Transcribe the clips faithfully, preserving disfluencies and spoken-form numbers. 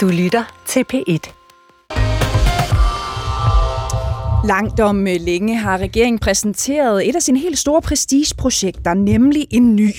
Du lytter til P et. Langt om længe har regeringen præsenteret et af sine helt store prestigeprojekter, nemlig en ny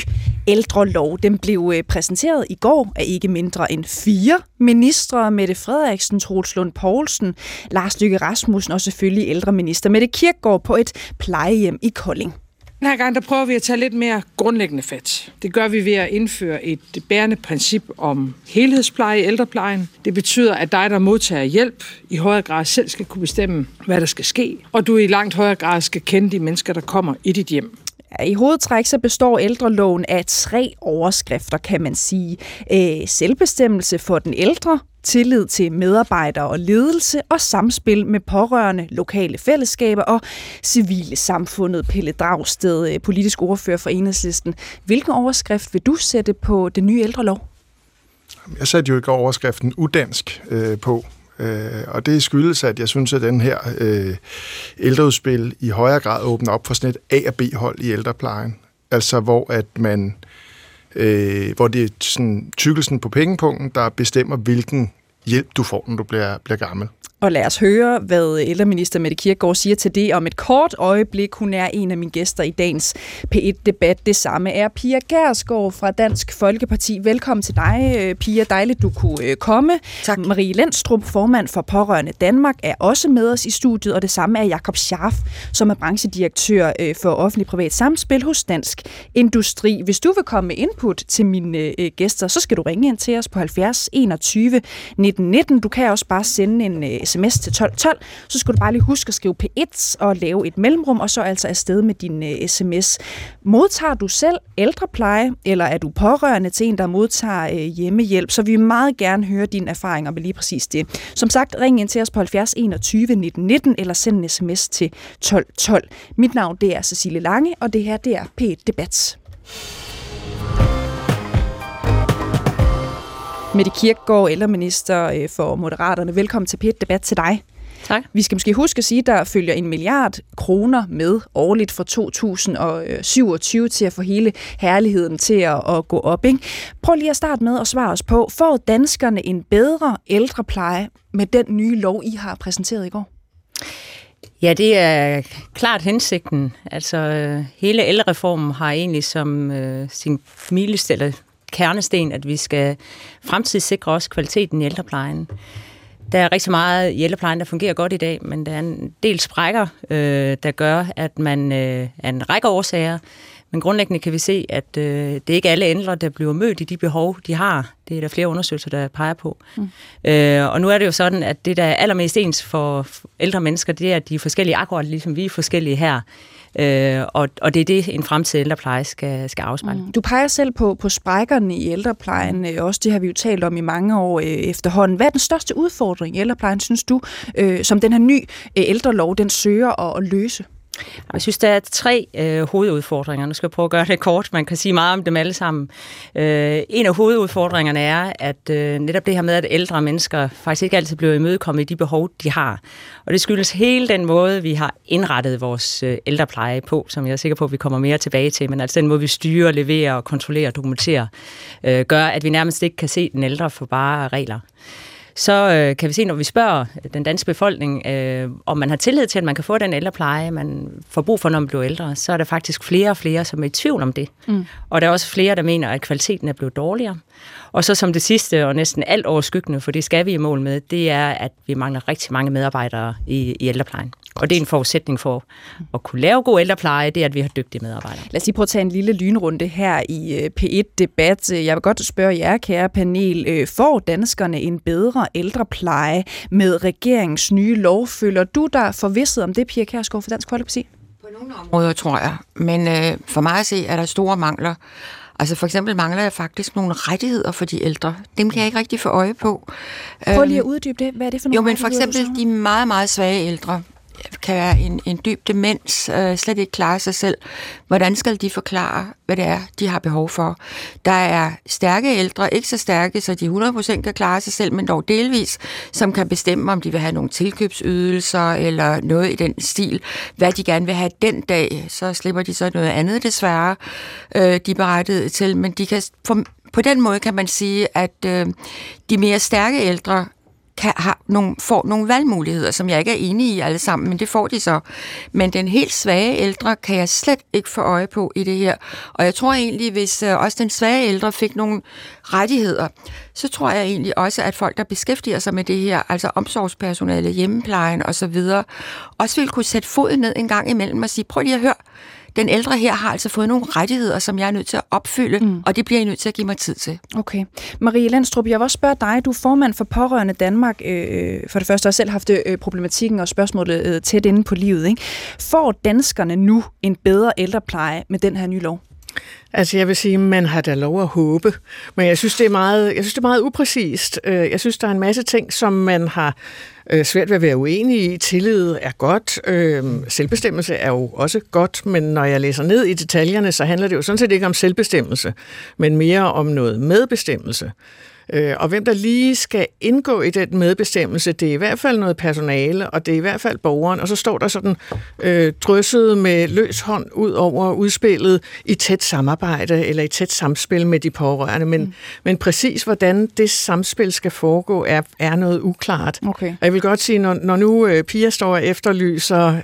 ældrelov. Den blev præsenteret i går af ikke mindre end fire ministre. Mette Frederiksen, Troels Lund Poulsen, Lars Løkke Rasmussen og selvfølgelig ældreminister Mette Kirkegaard på et plejehjem i Kolding. Den her gang der prøver vi at tage lidt mere grundlæggende fat. Det gør vi ved at indføre et bærende princip om helhedspleje i ældreplejen. Det betyder, at dig, der modtager hjælp, i højere grad selv skal kunne bestemme, hvad der skal ske. Og du i langt højere grad skal kende de mennesker, der kommer i dit hjem. I hovedtræk så består ældreloven af tre overskrifter, kan man sige. Æh, selvbestemmelse for den ældre, tillid til medarbejdere og ledelse og samspil med pårørende, lokale fællesskaber og civile samfundet. Pelle Dragsted, politisk ordfører for Enhedslisten. Hvilken overskrift vil du sætte på den nye ældrelov? Jeg satte jo ikke overskriften udansk øh, på. Og det skyldes, at jeg synes, at den her øh, ældreudspil i højere grad åbner op for sådan et A- og B-hold i ældreplejen. Altså hvor at man, øh, hvor det er sådan tykkelsen på pengepunkten, der bestemmer, hvilken hjælp du får, når du bliver, bliver gammel. Og lad os høre, hvad ældreminister Mette Kirkegaard siger til det om et kort øjeblik. Hun er en af mine gæster i dagens P et-debat. Det samme er Pia Kjærsgaard fra Dansk Folkeparti. Velkommen til dig, Pia. Dejligt, du kunne komme. Tak. Marie Lendstrup, formand for Pårørende Danmark, er også med os i studiet. Og det samme er Jakob Scharff, som er branchedirektør for offentlig-privat samspil hos Dansk Industri. Hvis du vil komme med input til mine gæster, så skal du ringe ind til os på halvfjerds enogtyve nitten nitten. Du kan også bare sende en sms til tolv tolv, så skal du bare lige huske at skrive P et og lave et mellemrum, og så altså afsted med din uh, sms. Modtager du selv ældrepleje, eller er du pårørende til en, der modtager uh, hjemmehjælp, så vil vi meget gerne høre dine erfaringer med lige præcis det. Som sagt, ring ind til os på halvfjerds enogtyve nitten nitten, eller send en sms til tolv tolv. Mit navn, det er Cecilie Lange, og det her, det er P et-debat. Mette Kirkegaard, ældreminister for Moderaterne. Velkommen til P et-debat til dig. Tak. Vi skal måske huske at sige, at der følger en milliard kroner med årligt fra to tusind syvogtyve til at få hele herligheden til at gå op, ikke? Prøv lige at starte med at svare os på, får danskerne en bedre ældrepleje med den nye lov, I har præsenteret i går? Ja, det er klart hensigten. Altså, hele ældrereformen har egentlig som øh, sin milestille kernesten, at vi skal fremtidssikre også kvaliteten i ældreplejen. Der er rigtig meget i ældreplejen, der fungerer godt i dag, men der er en del sprækker, øh, der gør, at man øh, er en række årsager. Men grundlæggende kan vi se, at øh, det er ikke alle ældre, der bliver mødt i de behov, de har. Det er der flere undersøgelser, der peger på. Mm. Øh, og nu er det jo sådan, at det, der er allermest ens for ældre mennesker, det er, at de er forskellige akkurat, ligesom vi er forskellige her. Øh, og, og det er det, en fremtidig ældrepleje skal, skal afspejle. Mm. Du peger selv på, på sprækkerne i ældreplejen. Øh, også det har vi jo talt om i mange år øh, efterhånden. Hvad er den største udfordring i ældreplejen, synes du, øh, som den her nye øh, ældrelov, den søger at, at løse? Jeg synes, der er tre øh, hovedudfordringer. Nu skal jeg prøve at gøre det kort. Man kan sige meget om dem alle sammen. Øh, en af hovedudfordringerne er, at øh, netop det her med, at ældre mennesker faktisk ikke altid bliver imødekommet i de behov, de har. Og det skyldes hele den måde, vi har indrettet vores øh, ældrepleje på, som jeg er sikker på, at vi kommer mere tilbage til. Men altså den måde, vi styrer, leverer, kontrollerer, dokumenterer, øh, gør, at vi nærmest ikke kan se den ældre for bare regler. Så øh, kan vi se, når vi spørger den danske befolkning, øh, om man har tillid til, at man kan få den ældrepleje, man får brug for, når man bliver ældre, så er der faktisk flere og flere, som er i tvivl om det. Mm. Og der er også flere, der mener, at kvaliteten er blevet dårligere. Og så som det sidste, og næsten alt overskyggende, for det skal vi i mål med, det er, at vi mangler rigtig mange medarbejdere i, i ældreplejen. Og det er en forudsætning for at kunne lave god ældrepleje, det er, at vi har dygtige medarbejdere. Lad os lige prøve at tage en lille lynrunde her i P et-debat. Jeg vil godt spørge jer, kære panel, får danskerne en bedre ældrepleje med regeringens nye lov? Føler du dig forvisset om det, Pia Kjærsgaard fra Dansk Folkeparti? På nogle områder, tror jeg. Men øh, for mig at se, er der store mangler. Altså for eksempel mangler jeg faktisk nogle rettigheder for de ældre. Dem kan jeg ikke rigtig få øje på. Prøv lige at uddybe det. Hvad er det for nogle rettigheder? Jo, men for eksempel de meget, meget svage ældre kan være en, en dyb demens, øh, slet ikke klare sig selv. Hvordan skal de forklare, hvad det er, de har behov for? Der er stærke ældre, ikke så stærke, så de hundrede procent kan klare sig selv, men dog delvis, som kan bestemme, om de vil have nogle tilkøbsydelser eller noget i den stil, hvad de gerne vil have den dag. Så slipper de så noget andet desværre, øh, de er berettiget til, men de kan for på den måde kan man sige, at øh, de mere stærke ældre kan, har nogle, får nogle valgmuligheder, som jeg ikke er enig i alle sammen, men det får de så. Men den helt svage ældre kan jeg slet ikke få øje på i det her. Og jeg tror egentlig, hvis øh, også den svage ældre fik nogle rettigheder, så tror jeg egentlig også, at folk, der beskæftiger sig med det her, altså omsorgspersonale, hjemmeplejen osv., også vil kunne sætte foden ned en gang imellem og sige, prøv lige at høre, den ældre her har altså fået nogle rettigheder, som jeg er nødt til at opfylde, mm. og det bliver jeg nødt til at give mig tid til. Okay. Marie Lendstrup, jeg vil også spørge dig. Du er formand for Pårørende Danmark. For det første har jeg selv haft problematikken og spørgsmålet tæt inde på livet, ikke? Får danskerne nu en bedre ældrepleje med den her nye lov? Altså, jeg vil sige, man har da lov at håbe, men jeg synes, det er meget, jeg synes, det er meget upræcist. Jeg synes, der er en masse ting, som man har svært ved at være uenig i. Tillid er godt, selvbestemmelse er jo også godt, men når jeg læser ned i detaljerne, så handler det jo sådan set ikke om selvbestemmelse, men mere om noget medbestemmelse. Og hvem der lige skal indgå i den medbestemmelse, det er i hvert fald noget personale, og det er i hvert fald borgeren, og så står der sådan øh, drysset med løs hånd ud over udspillet i tæt samarbejde eller i tæt samspil med de pårørende. Men, mm. men præcis hvordan det samspil skal foregå, er, er noget uklart. Okay. Og jeg vil godt sige, når, når nu øh, Pia står og efterlyser øh,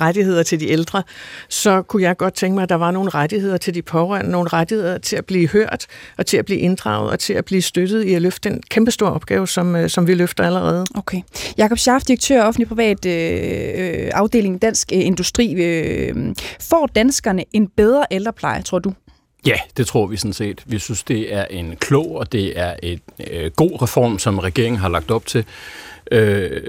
rettigheder til de ældre, så kunne jeg godt tænke mig, at der var nogle rettigheder til de pårørende, nogle rettigheder til at blive hørt, og til at blive inddraget, og til at blive støttet i at løfte den kæmpestore opgave, som, som vi løfter allerede. Okay. Jakob Scharff, direktør af offentlig-privat øh, afdeling Dansk Industri. Øh, får danskerne en bedre ældrepleje, tror du? Ja, det tror vi sådan set. Vi synes, det er en klog, og det er en øh, god reform, som regeringen har lagt op til. Øh,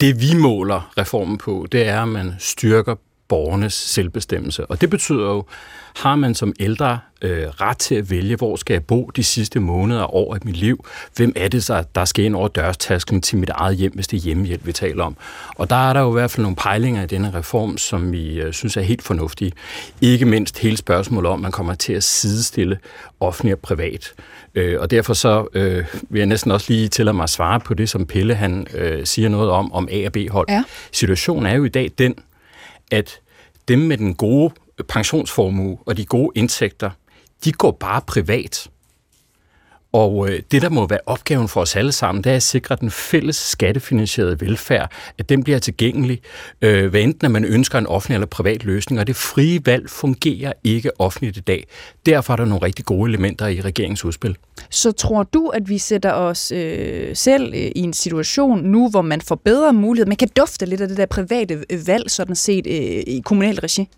det vi måler reformen på, det er, at man styrker borgernes selvbestemmelse. Og det betyder jo, har man som ældre øh, ret til at vælge, hvor skal jeg bo de sidste måneder og år af mit liv? Hvem er det så, der skal ind over dørtasken til mit eget hjem, hvis det er hjemmehjælp, vi taler om? Og der er der jo i hvert fald nogle pejlinger i denne reform, som vi øh, synes er helt fornuftige. Ikke mindst hele spørgsmålet om, man kommer til at sidestille offentlig og privat. Øh, og derfor så øh, vil jeg næsten også lige tillade mig at svare på det, som Pelle han øh, siger noget om, om A- og B-hold. Ja. Situationen er jo i dag den, at dem med den gode pensionsformue og de gode indtægter, de går bare privat. Og det, der må være opgaven for os alle sammen, det er at sikre den fælles skattefinansierede velfærd, at den bliver tilgængelig, øh, hvad enten at man ønsker en offentlig eller privat løsning, og det frie valg fungerer ikke offentligt i dag. Derfor er der nogle rigtig gode elementer i regeringsudspil. Så tror du, at vi sætter os øh, selv i en situation nu, hvor man får bedre mulighed? Man kan dufte lidt af det der private valg, sådan set, øh, i kommunal regi?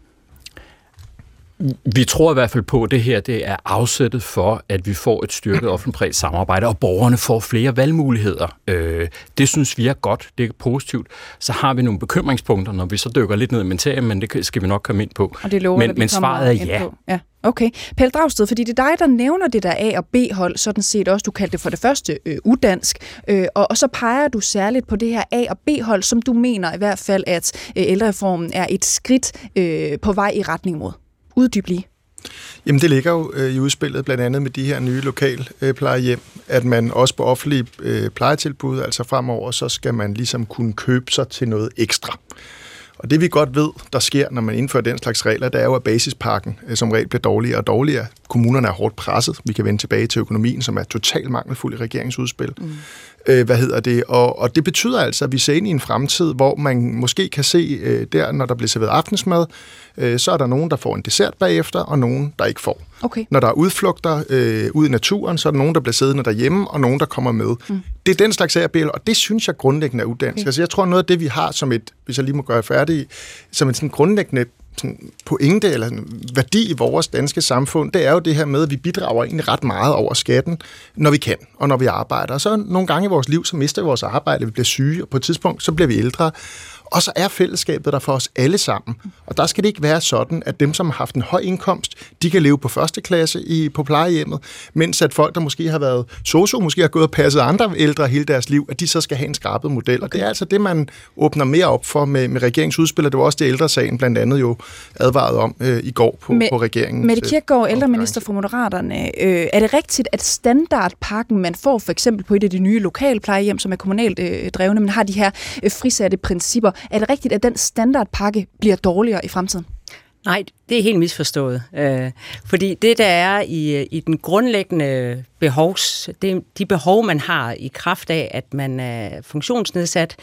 Vi tror i hvert fald på, at det her det er afsættet for, at vi får et styrket offentlig-privat samarbejde, og borgerne får flere valgmuligheder. Øh, det synes vi er godt, det er positivt. Så har vi nogle bekymringspunkter, når vi så dykker lidt ned i materien, men det skal vi nok komme ind på. Og det lover, men, men svaret er ja. ja. Okay. Pelle Dragsted, fordi det er dig, der nævner det der A- og B-hold, sådan set også, du kaldte det for det første øh, udansk, øh, og, og så peger du særligt på det her A- og B-hold, som du mener i hvert fald, at øh, ældrereformen er et skridt øh, på vej i retning mod. Uddyblige? Jamen det ligger jo øh, i udspillet blandt andet med de her nye lokal øh, plejehjem, at man også på offentlige øh, plejetilbud, altså fremover, så skal man ligesom kunne købe sig til noget ekstra. Og det vi godt ved, der sker, når man indfører den slags regler, det er jo, at basispakken øh, som regel bliver dårligere og dårligere. Kommunerne er hårdt presset. Vi kan vende tilbage til økonomien, som er totalt mangelfuld i regeringsudspil. Mm. Øh, hvad hedder det? Og, og det betyder altså, at vi ser ind i en fremtid, hvor man måske kan se øh, der, når der bliver serveret aftensmad, øh, så er der nogen, der får en dessert bagefter, og nogen, der ikke får. Okay. Når der er udflugter øh, ud i naturen, så er der nogen, der bliver siddende derhjemme, og nogen, der kommer med. Mm. Det er den slags A B L, og det synes jeg grundlæggende er udansk. Okay. Altså, jeg tror, noget af det, vi har som et, hvis jeg lige må gøre færdig, som et sådan grundlæggende sådan pointe eller værdi i vores danske samfund, det er jo det her med, at vi bidrager egentlig ret meget over skatten, når vi kan, og når vi arbejder. Og så nogle gange i vores liv, så mister vi vores arbejde, vi bliver syge, og på et tidspunkt, så bliver vi ældre. Og så er fællesskabet der for os alle sammen. Og der skal det ikke være sådan, at dem, som har haft en høj indkomst, de kan leve på første klasse i, på plejehjemmet, mens at folk, der måske har været socio, måske har gået og passet andre ældre hele deres liv, at de så skal have en skrabet model. Og det er altså det, man åbner mere op for med, med regeringsudspil, og det var også det ældresagen blandt andet jo advaret om øh, i går på, med, på regeringen. Mette Kirkegaard, ældreminister for Moderaterne. Øh, er det rigtigt, at standardpakken, man får for eksempel på et af de nye lokale plejehjem, som er kommunalt øh, drevne, men har de her øh, frisatte principper, er det rigtigt, at den standardpakke bliver dårligere i fremtiden? Nej, det er helt misforstået. Øh, fordi det, der er i, i den grundlæggende behovs, det, de behov, man har i kraft af, at man er funktionsnedsat,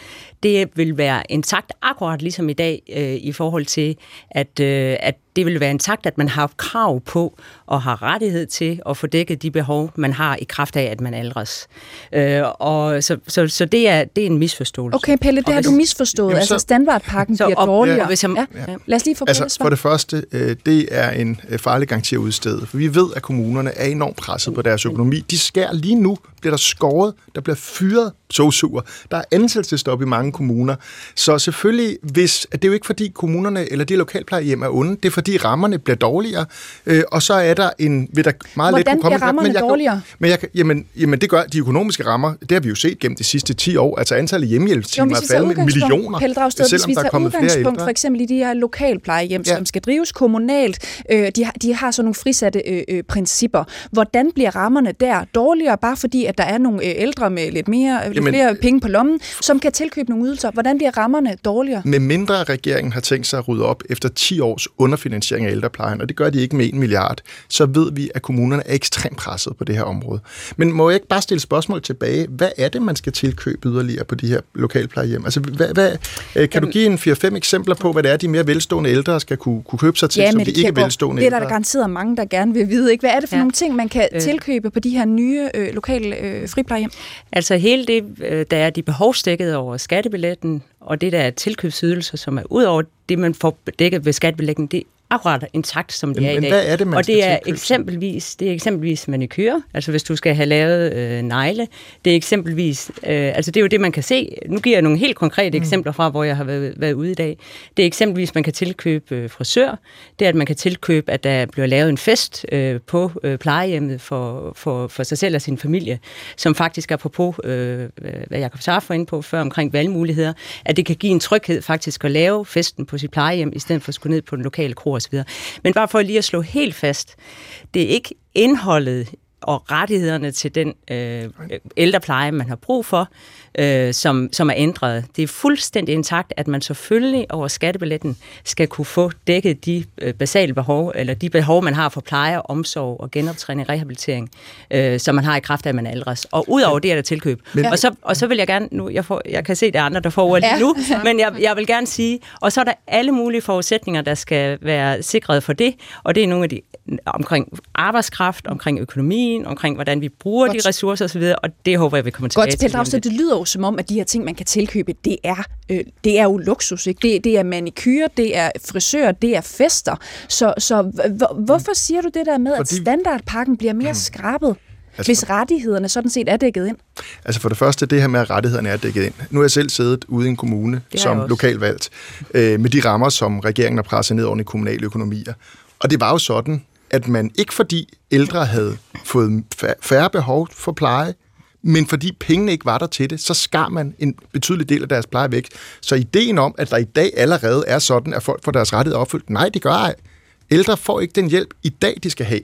det vil være intakt akkurat ligesom i dag øh, i forhold til, at, øh, at det vil være intakt, at man har krav på og har rettighed til at få dækket de behov, man har i kraft af, at man aldres. Øh, og så så, så det, er, det er en misforståelse. Okay, Pelle, det har du misforstået. Jamen, så, altså standardpakken så bliver dårligere. Hvis jeg, ja. Ja. Lad os lige få altså, Pelle svar. For det første, det er en farlig garanti at udstede. For vi ved, at kommunerne er enormt presset på deres økonomi. De skærer lige nu, bliver der skåret, der bliver fyret sosuer. Der er ansættelsesstop i mange kommuner. Så selvfølgelig, hvis, det er jo ikke fordi kommunerne eller de lokalplejehjem er onde, det er fordi rammerne bliver dårligere, øh, og så er der en, vil der meget let kunne komme... Hvordan bliver rammerne men jeg, dårligere? Men jeg, jamen, jamen, det gør de økonomiske rammer, det har vi jo set gennem de sidste ti år, altså antallet af hjemmehjælpstimer er faldet med millioner, Dragsted, selvom der er kommet flere ældre. For eksempel i de her lokalplejehjem, ja. Som skal drives kommunalt, øh, de, har, de har sådan nogle frisatte øh, øh, principper. Hvordan bliver rammerne der dårligere, bare fordi, at der er nogle ældre med lidt mere... Øh, Jamen, flere penge på lommen, som kan tilkøbe nogle ydelser. Hvordan bliver rammerne dårligere? Med mindre regeringen har tænkt sig at rydde op efter ti års underfinansiering af ældreplejen, og det gør de ikke med en milliard, så ved vi, at kommunerne er ekstremt presset på det her område. Men må jeg ikke bare stille spørgsmål tilbage? Hvad er det, man skal tilkøbe yderligere på de her lokalplejehjem? Altså, hvad, hvad, kan Jamen, du give en fire fem eksempler på, hvad det er, de mere velstående ældre skal kunne, kunne købe sig til, ja, som de ikke er velstående ældre? Det er der, der garanteret mange, der gerne vil vide. Ikke? Hvad er det for ja. nogle ting, man kan øh. tilkøbe på de her nye øh, lokale øh, friplejehjem? Altså hele det der er de behovsdækket over skattebilletten, og det der er tilkøbsydelser, som er ud over det, man får dækket ved skattebilletten, det er akkurat intakt, som det er i dag. Er det, og det er, eksempelvis, det er eksempelvis manikyr, altså hvis du skal have lavet øh, negle, det er eksempelvis, øh, altså det er jo det, man kan se. Nu giver jeg nogle helt konkrete mm. eksempler fra, hvor jeg har været, været ude i dag. Det er eksempelvis, man kan tilkøbe øh, frisør, det er, at man kan tilkøbe, at der bliver lavet en fest øh, på øh, plejehjemmet for, for, for sig selv og sin familie, som faktisk apropos, øh, hvad Jakob Scharff var inde på før omkring valgmuligheder, at det kan give en tryghed faktisk at lave festen på sit plejehjem, i stedet for at skulle ned på den lokale kro. Men bare for lige at slå helt fast, det er ikke indholdet og rettighederne til den øh, ældrepleje, man har brug for, øh, som, som er ændret. Det er fuldstændig intakt, at man selvfølgelig over skattebilletten skal kunne få dækket de øh, basale behov, eller de behov, man har for pleje, omsorg og genoptræning, rehabilitering, øh, som man har i kraft af, at man aldres. Og udover det er der tilkøb. Men, og, så, og så vil jeg gerne, nu, jeg, får, jeg kan se, der er andre, der får ordet lige nu, ja. men jeg, jeg vil gerne sige, og så er der alle mulige forudsætninger, der skal være sikret for det, og det er nogle af de omkring arbejdskraft, omkring økonomi, omkring, hvordan vi bruger Godt. de ressourcer osv., og det håber jeg, vi kommer tilbage Godt. til. Godt, Pelle, det lyder jo som om, at de her ting, man kan tilkøbe, det er, øh, det er jo luksus, ikke? Det, det er manikyr, det er frisør, det er fester. Så, så h- hvorfor siger du det der med, Fordi... at standardpakken bliver mere mm. skrabet? Altså, hvis rettighederne sådan set er dækket ind? Altså for det første, det her med, at rettighederne er dækket ind. Nu er jeg selv siddet ude i en kommune, som lokalvalgt, øh, med de rammer, som regeringen har presset ned over i kommunale økonomier. Og det var jo sådan, at man ikke fordi ældre havde fået færre behov for pleje, men fordi pengene ikke var der til det, så skar man en betydelig del af deres pleje væk. Så ideen om, at der i dag allerede er sådan, at folk får deres rettigheder opfyldt, nej, det gør ej. Ældre får ikke den hjælp i dag, de skal have.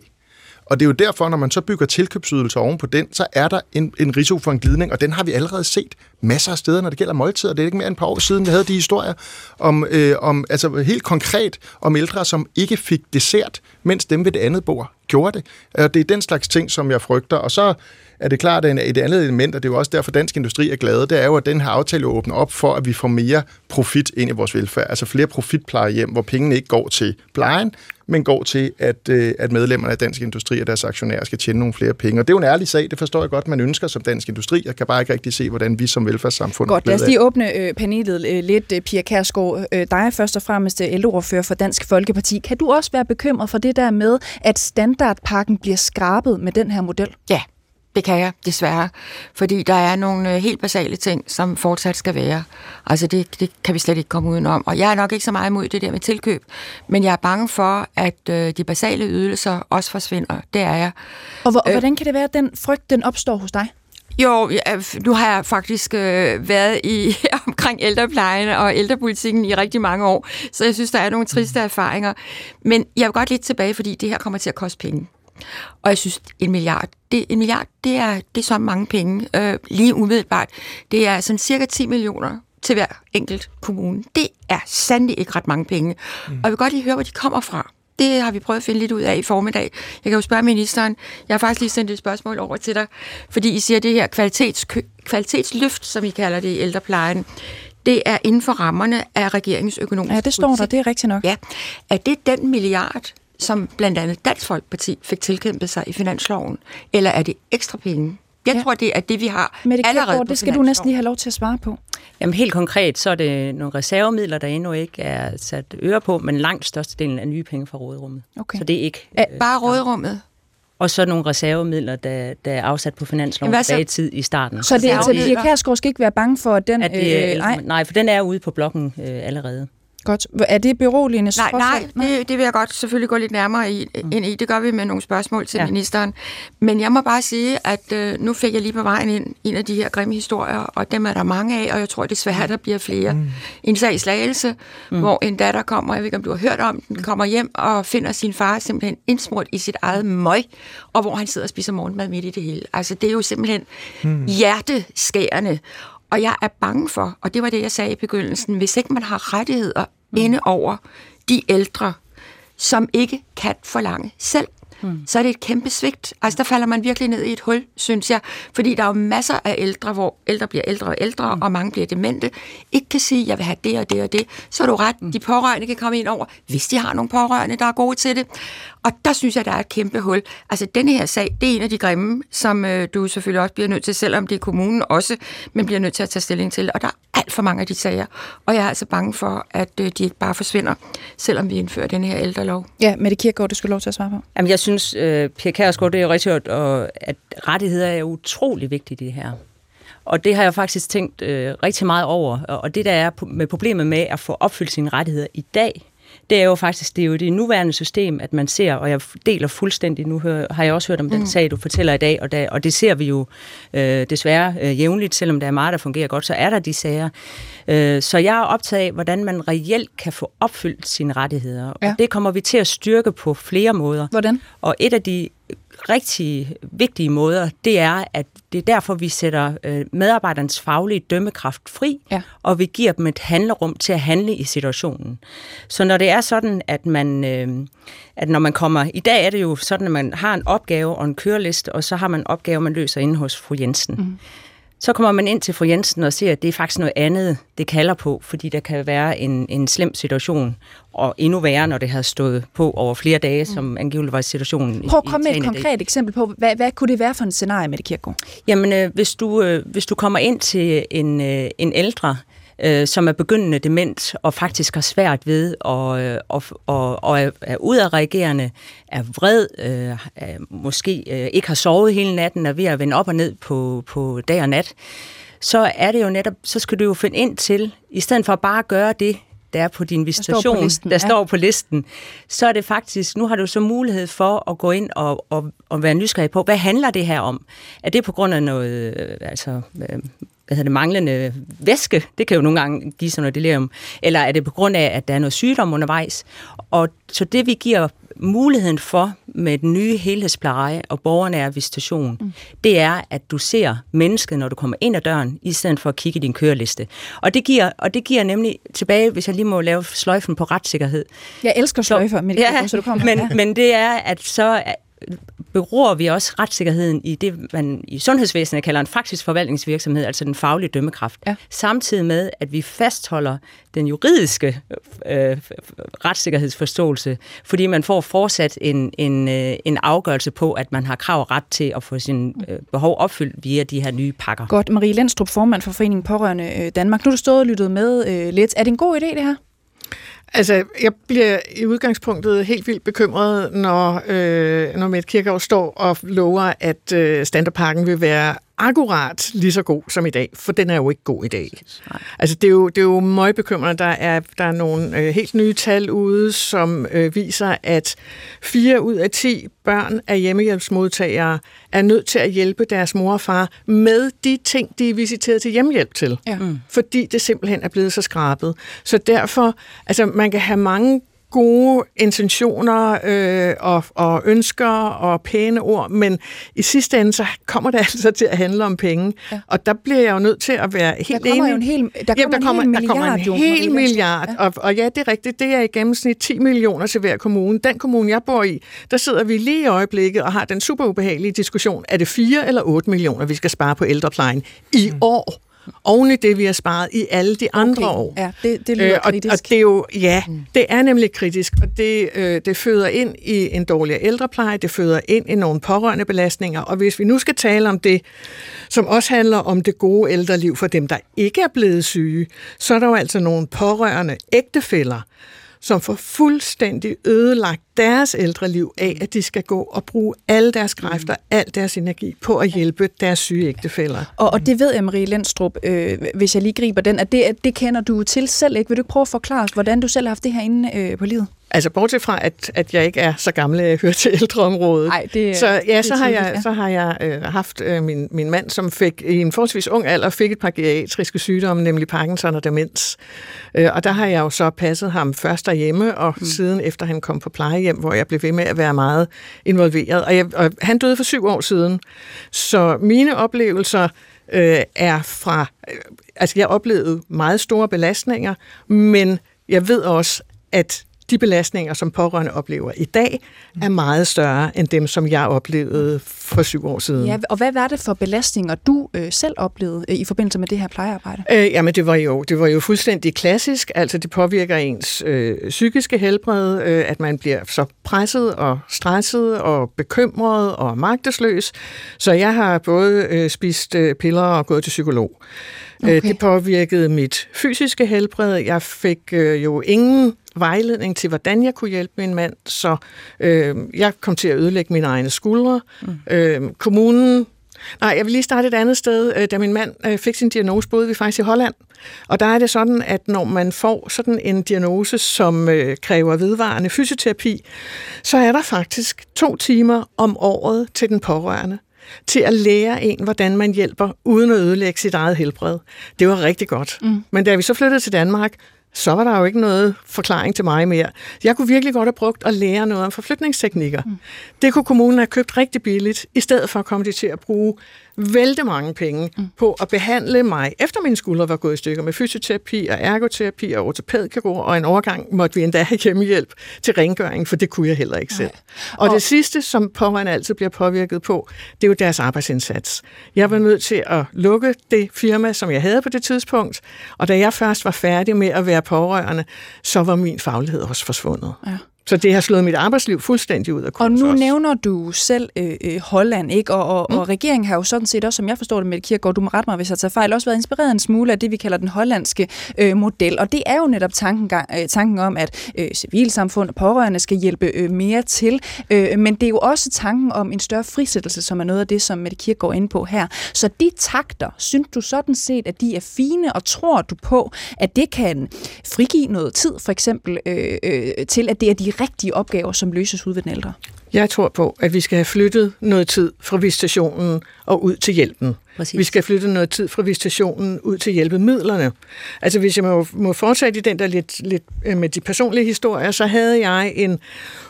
Og det er jo derfor, når man så bygger tilkøbsydelser oven på den, så er der en, en risiko for en glidning, og den har vi allerede set masser af steder, når det gælder måltider. Det er ikke mere end et par år siden, vi havde de historier om, øh, om altså helt konkret om ældre, som ikke fik dessert, mens dem ved det andet bord gjorde det. Og det er den slags ting, som jeg frygter. Og så er det klart, at et andet element, og det er jo også derfor, Dansk Industri er glade, det er jo, at den her aftale åbner op for, at vi får mere profit ind i vores velfærd. Altså flere profitplejehjem, hvor pengene ikke går til plejen, men går til, at, at medlemmerne af Dansk Industri og deres aktionærer skal tjene nogle flere penge. Og det er jo en ærlig sag, det forstår jeg godt, man ønsker som Dansk Industri. Jeg kan bare ikke rigtig se, hvordan vi som velfærdssamfund... Godt, lad os lige åbne øh, panelet øh, lidt, Pia Kjærsgaard. Øh, dig er først og fremmest ældreordfører for Dansk Folkeparti. Kan du også være bekymret for det der med, at standardpakken bliver skrabet med den her model? Ja, det kan jeg desværre, fordi der er nogle helt basale ting, som fortsat skal være. Altså det, det kan vi slet ikke komme udenom. Og jeg er nok ikke så meget imod det der med tilkøb, men jeg er bange for, at de basale ydelser også forsvinder. Det er jeg. Og hvordan kan det være, at den frygt den opstår hos dig? Jo, nu har jeg faktisk øh, været i omkring ældreplejen og ældrepolitikken i rigtig mange år, så jeg synes, der er nogle triste erfaringer. Men jeg vil godt lidt tilbage, fordi det her kommer til at koste penge. Og jeg synes, en milliard, det, en milliard, det er, det er så mange penge, øh, lige umiddelbart. Det er sådan cirka ti millioner til hver enkelt kommune. Det er sandelig ikke ret mange penge. Mm. Og jeg vil godt lige høre, hvor de kommer fra. det har vi prøvet at finde lidt ud af i formiddag. Jeg kan jo spørge ministeren, jeg har faktisk lige sendt et spørgsmål over til dig, fordi I siger det her kvalitets, kvalitetsløft, som I kalder det i ældreplejen, det er inden for rammerne af regeringens økonomiske politik. Ja, det står politik. Der, det er rigtigt nok. Ja, er det den milliard, som blandt andet Dansk Folkeparti fik tilkæmpet sig i finansloven, eller er det ekstra penge? Jeg ja. tror, det er det, vi har Mette Kirkegaard, allerede på det skal du næsten lige have lov til at svare på. Jamen helt konkret, så er det nogle reservemidler, der endnu ikke er sat øre på, men langt størstedelen er nye penge fra råderummet. Okay. Så det er ikke... Æ, øh, bare råderummet? Og så nogle reservemidler, der, der er afsat på finansloven tilbage i tid i starten. Så det altså, Pia Kjærsgaard skal ikke være bange for, at den... At det, øh, nej. nej, for den er ude på blokken øh, allerede. Godt. Er det beroligende? Nej, nej, det, det vil jeg godt selvfølgelig gå lidt nærmere i, ind i. Det gør vi med nogle spørgsmål til ja. ministeren. Men jeg må bare sige, at øh, nu fik jeg lige på vejen ind en af de her grimme historier, og dem er der mange af, og jeg tror desværre, der bliver flere. Mm. En sag i Slagelse, mm. hvor en datter kommer, jeg ved ikke, om du har hørt om den, kommer hjem og finder sin far simpelthen indsmurt i sit eget møg, og hvor han sidder og spiser morgenmad midt i det hele. Altså, det er jo simpelthen mm. hjerteskærende. Og jeg er bange for, og det var det, jeg sagde i begyndelsen, hvis ikke man har rettigheder mm. inde over de ældre, som ikke kan forlange selv, mm. så er det et kæmpe svigt. Altså, der falder man virkelig ned i et hul, synes jeg. Fordi der er jo masser af ældre, hvor ældre bliver ældre og ældre, mm. og mange bliver demente. Ikke kan sige, jeg vil have det og det og det. Så er du ret, de pårørende kan komme ind over, hvis de har nogle pårørende, der er gode til det. Og der synes jeg, der er et kæmpe hul. Altså, denne her sag, det er en af de grimme, som øh, du selvfølgelig også bliver nødt til, selvom det er kommunen også, men bliver nødt til at tage stilling til. Og der er alt for mange af de sager. Og jeg er altså bange for, at øh, de ikke bare forsvinder, selvom vi indfører denne her ældrelov. Ja, Mette Kirkegaard, du skal lov til at svare på. Jamen, jeg synes, øh, Pia Kjærsgaard, det er jo rigtigt, og at rettigheder er utrolig vigtige i det her. Og det har jeg faktisk tænkt øh, rigtig meget over. Og det, der er med problemet med at få opfyldt sine rettigheder i dag, det er jo faktisk, det er jo det nuværende system, at man ser, og jeg deler fuldstændig, nu har jeg også hørt om den sag, du fortæller i dag, og, der, og det ser vi jo øh, desværre øh, jævnligt, selvom der er meget, der fungerer godt, så er der de sager. Øh, så jeg er optaget af, hvordan man reelt kan få opfyldt sine rettigheder, ja. Og det kommer vi til at styrke på flere måder. Hvordan? Og et af de rigtig vigtige måder, det er, at det er derfor, vi sætter medarbejderens faglige dømmekraft fri, ja. Og vi giver dem et handlerum til at handle i situationen. Så når det er sådan, at man, øh, at når man kommer... I dag er det jo sådan, at man har en opgave og en køreliste, og så har man en opgave, man løser inde hos fru Jensen. Mm. Så kommer man ind til fru Jensen og ser, at det er faktisk noget andet, det kalder på, fordi der kan være en, en slem situation, og endnu værre, når det havde stået på over flere dage, som angiveligt var situationen. Prøv at komme med et konkret eksempel på, hvad, hvad kunne det være for en scenarie, Mette Kirkegaard? Jamen, øh, hvis, du, øh, hvis du kommer ind til en, øh, en ældre, øh, som er begyndende dement, og faktisk har svært ved, og, øh, og, og, og er, er udadreagerende, er vred, øh, er, måske øh, ikke har sovet hele natten, er ved at vende op og ned på, på dag og nat, så er det jo netop, så skal du jo finde ind til, i stedet for bare at gøre det, der er på din visitation, der, står på, der ja. står på listen, så er det faktisk, nu har du så mulighed for at gå ind og, og, og være nysgerrig på, hvad handler det her om? Er det på grund af noget, altså, hvad hedder det, manglende væske? Det kan jo nogle gange give sådan noget delirium. Eller er det på grund af, at der er noget sygdom undervejs? Og så det, vi giver muligheden for med den nye helhedspleje og borgernære visitation, mm. det er, at du ser mennesket, når du kommer ind ad døren, i stedet for at kigge i din køreliste. Og det giver, og det giver nemlig tilbage, hvis jeg lige må lave sløjfen på retssikkerhed. Jeg elsker sløjfer, men, ja, så du kommer. Men, ja. men det er, at så beror vi også retssikkerheden i det, man i sundhedsvæsenet kalder en faktisk forvaltningsvirksomhed, altså den faglige dømmekraft, ja. Samtidig med, at vi fastholder den juridiske øh, retssikkerhedsforståelse, fordi man får fortsat en, en, øh, en afgørelse på, at man har krav og ret til at få sine øh, behov opfyldt via de her nye pakker. Godt. Marie Lendstrup, formand for Foreningen Pårørende Danmark. Nu er du stået og lyttet med øh, lidt. Er det en god idé, det her? Altså, jeg bliver i udgangspunktet helt vildt bekymret, når, øh, når Mette Kirkegaard står og lover, at øh, standardpakken vil være akkurat lige så god som i dag, for den er jo ikke god i dag. Nej. Altså, det er jo, det er jo meget bekymrende. Der er, der er nogle øh, helt nye tal ude, som øh, viser, at fire ud af ti børn af hjemmehjælpsmodtagere er nødt til at hjælpe deres mor og far med de ting, de er visiteret til hjemmehjælp til. Ja. Mm. Fordi det simpelthen er blevet så skrabet. Så derfor, altså, man kan have mange gode intentioner øh, og, og ønsker og pæne ord, men i sidste ende, så kommer det altså til at handle om penge. Ja. Og der bliver jeg jo nødt til at være helt enig. Der kommer enig. jo en hel, der Jamen, der kommer, en hel der kommer, milliard. Der kommer en hel milliard. Ja. Og, og ja, det er rigtigt. Det er i gennemsnit ti millioner til hver kommune. Den kommune, jeg bor i, der sidder vi lige i øjeblikket og har den super ubehagelige diskussion. Er det fire eller otte millioner, vi skal spare på ældreplejen i mm. år? Oven i det, vi har sparet i alle de andre okay. år. Ja, det, det lyder øh, og, kritisk. Og det er jo, ja, mm. det er nemlig kritisk, og det, øh, det føder ind i en dårligere ældrepleje, det føder ind i nogle pårørende belastninger, og hvis vi nu skal tale om det, som også handler om det gode ældreliv for dem, der ikke er blevet syge, så er der jo altså nogle pårørende ægtefæller, som får fuldstændig ødelagt deres ældreliv af, at de skal gå og bruge alle deres kræfter, mm. al deres energi på at hjælpe deres syge ægtefæller. Og, og det ved jeg, Marie Lendstrup, øh, hvis jeg lige griber den, at det, at det kender du til selv, ikke? Vil du ikke prøve at forklare os, hvordan du selv har haft det her inde øh, på livet? Altså, bortset fra, at, at jeg ikke er så gammel, at jeg hører til ældreområdet. Ej, det, så ja, det så, har tidligt, jeg, ja. så har jeg øh, haft øh, min, min mand, som fik i en forholdsvis ung alder fik et par geriatriske sygdomme, nemlig Parkinson og demens. Øh, og der har jeg jo så passet ham først derhjemme, og hmm. siden efter han kom på plejehjem, hvor jeg blev ved med at være meget involveret. Og, jeg, og han døde for syv år siden, så mine oplevelser øh, er fra... Øh, altså, jeg oplevede meget store belastninger, men jeg ved også, at de belastninger, som pårørende oplever i dag, er meget større end dem, som jeg oplevede for syv år siden. Ja, og hvad var det for belastninger, du øh, selv oplevede øh, i forbindelse med det her plejearbejde? Øh, jamen, det var, jo, det var jo fuldstændig klassisk. Altså, det påvirker ens øh, psykiske helbred, øh, at man bliver så presset og stresset og bekymret og magtesløs. Så jeg har både øh, spist øh, piller og gået til psykolog. Okay. Det påvirkede mit fysiske helbred. Jeg fik øh, jo ingen vejledning til, hvordan jeg kunne hjælpe min mand, så øh, jeg kom til at ødelægge mine egne skuldre. Mm. Øh, kommunen... Nej, jeg vil lige starte et andet sted. Da min mand fik sin diagnose, boede vi faktisk i Holland. Og der er det sådan, at når man får sådan en diagnose, som kræver vedvarende fysioterapi, så er der faktisk to timer om året til den pårørende, til at lære en, hvordan man hjælper, uden at ødelægge sit eget helbred. Det var rigtig godt. Mm. Men da vi så flyttede til Danmark, så var der jo ikke noget forklaring til mig mere. Jeg kunne virkelig godt have brugt at lære noget om forflytningsteknikker. Mm. Det kunne kommunen have købt rigtig billigt, i stedet for at komme til at bruge vælte mange penge mm. på at behandle mig, efter mine skuldre var gået i stykker, med fysioterapi og ergoterapi og ortopædkirurg, og en overgang måtte vi endda have hjemmehjælp til rengøring, for det kunne jeg heller ikke selv. Og, og det sidste, som pårørende altid bliver påvirket på, det er jo deres arbejdsindsats. Jeg var nødt til at lukke det firma, som jeg havde på det tidspunkt, og da jeg først var færdig med at være pårørende, så var min faglighed også forsvundet. Ja. Så det har slået mit arbejdsliv fuldstændig ud af kurs. Og nu også. Nævner du selv øh, Holland, ikke? Og, og, mm. og regeringen har jo sådan set også, som jeg forstår det, Mette Kirkegaard, du må rette mig, hvis jeg tager fejl, også været inspireret en smule af det, vi kalder den hollandske øh, model. Og det er jo netop tanken, øh, tanken om, at øh, civilsamfund og pårørende skal hjælpe øh, mere til. Øh, men det er jo også tanken om en større frisættelse, som er noget af det, som Mette Kirkegaard er inde på her. Så de takter, synes du sådan set, at de er fine, og tror du på, at det kan frigive noget tid, for eksempel, øh, øh, til at det er de rigtige opgaver, som løses ud ved den ældre? Jeg tror på, at vi skal have flyttet noget tid fra visitationen og ud til hjælpen. Præcis. Vi skal flytte noget tid fra visitationen ud til hjælpemidlerne. Altså, hvis jeg må, må fortsætte i den der lidt, lidt med de personlige historier, så havde jeg en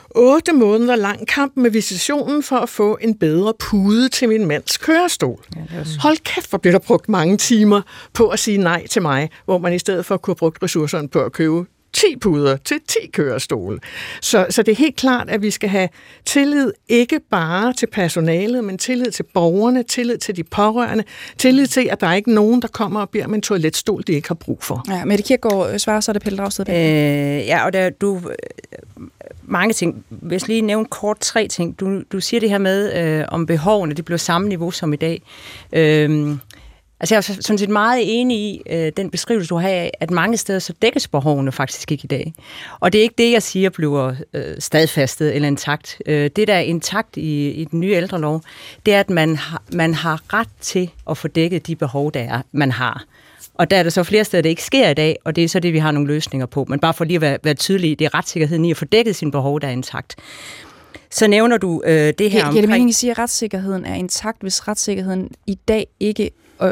otte måneder lang kamp med visitationen for at få en bedre pude til min mands kørestol. Ja, hold kæft, hvor blev der brugt mange timer på at sige nej til mig, hvor man i stedet for kunne have brugt ressourcerne på at købe ti puder til ti kørestole. Så, så det er helt klart, at vi skal have tillid ikke bare til personalet, men tillid til borgerne, tillid til de pårørende, tillid til, at der er ikke nogen, der kommer og beder om en toiletstol, de ikke har brug for. Ja, Mette Kirkegaard svarer, så er det Pelle Dragsted. Øh, ja, og der du... Mange ting. Hvis lige nævne kort tre ting. Du, du siger det her med, øh, om behovene, det bliver samme niveau som i dag. Øh, Altså, jeg er sådan set meget enig i øh, den beskrivelse, du har af, at mange steder så dækkes behovene faktisk ikke i dag. Og det er ikke det, jeg siger bliver øh, stadfæstet eller intakt. Øh, det, der er intakt i, i den nye ældrelov, det er, at man har, man har ret til at få dækket de behov, der er, man har. Og der er der så flere steder, der ikke sker i dag, og det er så det, vi har nogle løsninger på. Men bare for lige at være, være tydelig, det er retssikkerheden i at få dækket sine behov, der er intakt. Så nævner du øh, det her omkring... Ja, det meningen siger, at retssikkerheden er intakt, hvis retssikkerheden i dag ikke...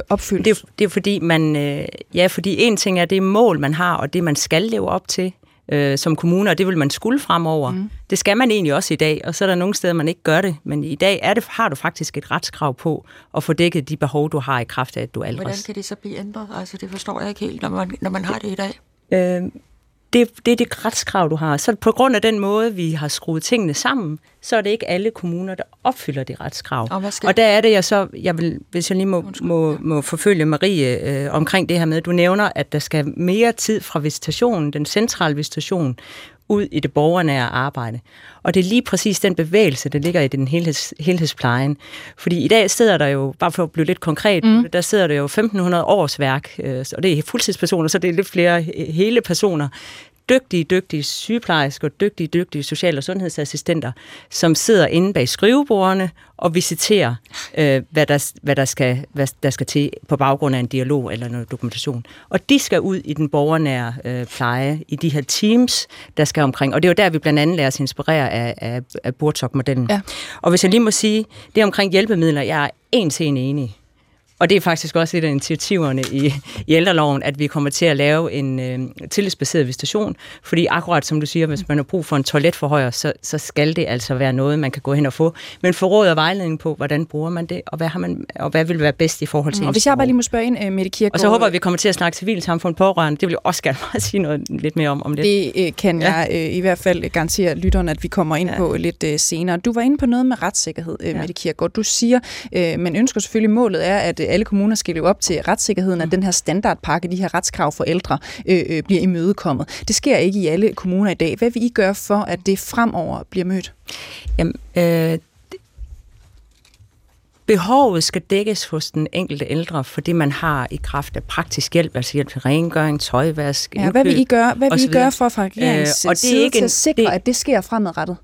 opfyldt. Det er, det er fordi man, øh, ja, fordi en ting er det mål, man har, og det, man skal leve op til, øh, som kommuner, og det vil man skulle fremover. Mm. Det skal man egentlig også i dag, og så er der nogle steder, man ikke gør det, men i dag er det, har du faktisk et retskrav på at få dækket de behov, du har i kraft af, at du aldres. Hvordan kan det så blive ændret? Altså, det forstår jeg ikke helt, når man, når man har det i dag. Øh, det, det er det retskrav, du har. Så på grund af den måde, vi har skruet tingene sammen, så er det ikke alle kommuner, der opfylder det retskrav. Og, og der er det, jeg så, jeg vil, hvis jeg lige må, må, må forfølge Marie øh, omkring det her med, du nævner, at der skal mere tid fra visitationen, den centrale visitation, ud i det borgernære arbejde. Og det er lige præcis den bevægelse, der ligger i den helheds, helhedsplejen. Fordi i dag sidder der jo, bare for at blive lidt konkret, mm. der sidder der jo femten hundrede årsværk, øh, og det er fuldtidspersoner, så det er lidt flere hele personer, dygtige, dygtige sygeplejersker, dygtige, dygtige social- og sundhedsassistenter, som sidder inde bag skrivebordene og visiterer, øh, hvad, der, hvad, der skal, hvad der skal til på baggrund af en dialog eller noget dokumentation. Og de skal ud i den borgernære øh, pleje, i de her teams, der skal omkring. Og det er jo der, vi blandt andet lader os inspirere af, af, af Burtok-modellen. Ja. Og hvis jeg lige må sige, det omkring hjælpemidler, jeg er en til en enig. Og det er faktisk også et af initiativerne i, i ældreloven, at vi kommer til at lave en øh, tillidsbaseret visitation. Fordi akkurat som du siger, hvis man har brug for en toiletforhøjer, så, så skal det altså være noget, man kan gå hen og få. Men få råd og vejledning på, hvordan bruger man det, og hvad, har man, og hvad vil være bedst i forhold til mm, og hvis jeg bare lige må spørge ind, uh, Mette Kirkegaard. Og så håber jeg, at vi kommer til at snakke civilsamfund pårørende. Det vil jeg også gerne bare sige noget lidt mere om, om lidt. Det øh, kan ja. jeg øh, i hvert fald garantere lytteren, at vi kommer ind ja. på lidt øh, senere. Du var inde på noget med retssikkerhed, øh, ja. Mette Kirkegaard. Du siger, øh, man ønsker selvfølgelig, målet er, at alle kommuner skal leve op til retssikkerheden, at den her standardpakke, de her retskrav for ældre, øh, øh, bliver imødekommet. Det sker ikke i alle kommuner i dag. Hvad vil I gøre for, at det fremover bliver mødt? Jamen, øh, behovet skal dækkes hos den enkelte ældre, for det man har i kraft af praktisk hjælp, altså hjælp til rengøring, tøjvask, indkøb, ja, hvad vil I gøre, hvad vil I gøre for fra regeringens øh, og det er ikke en, til at sikre, det, at det sker fremadrettet?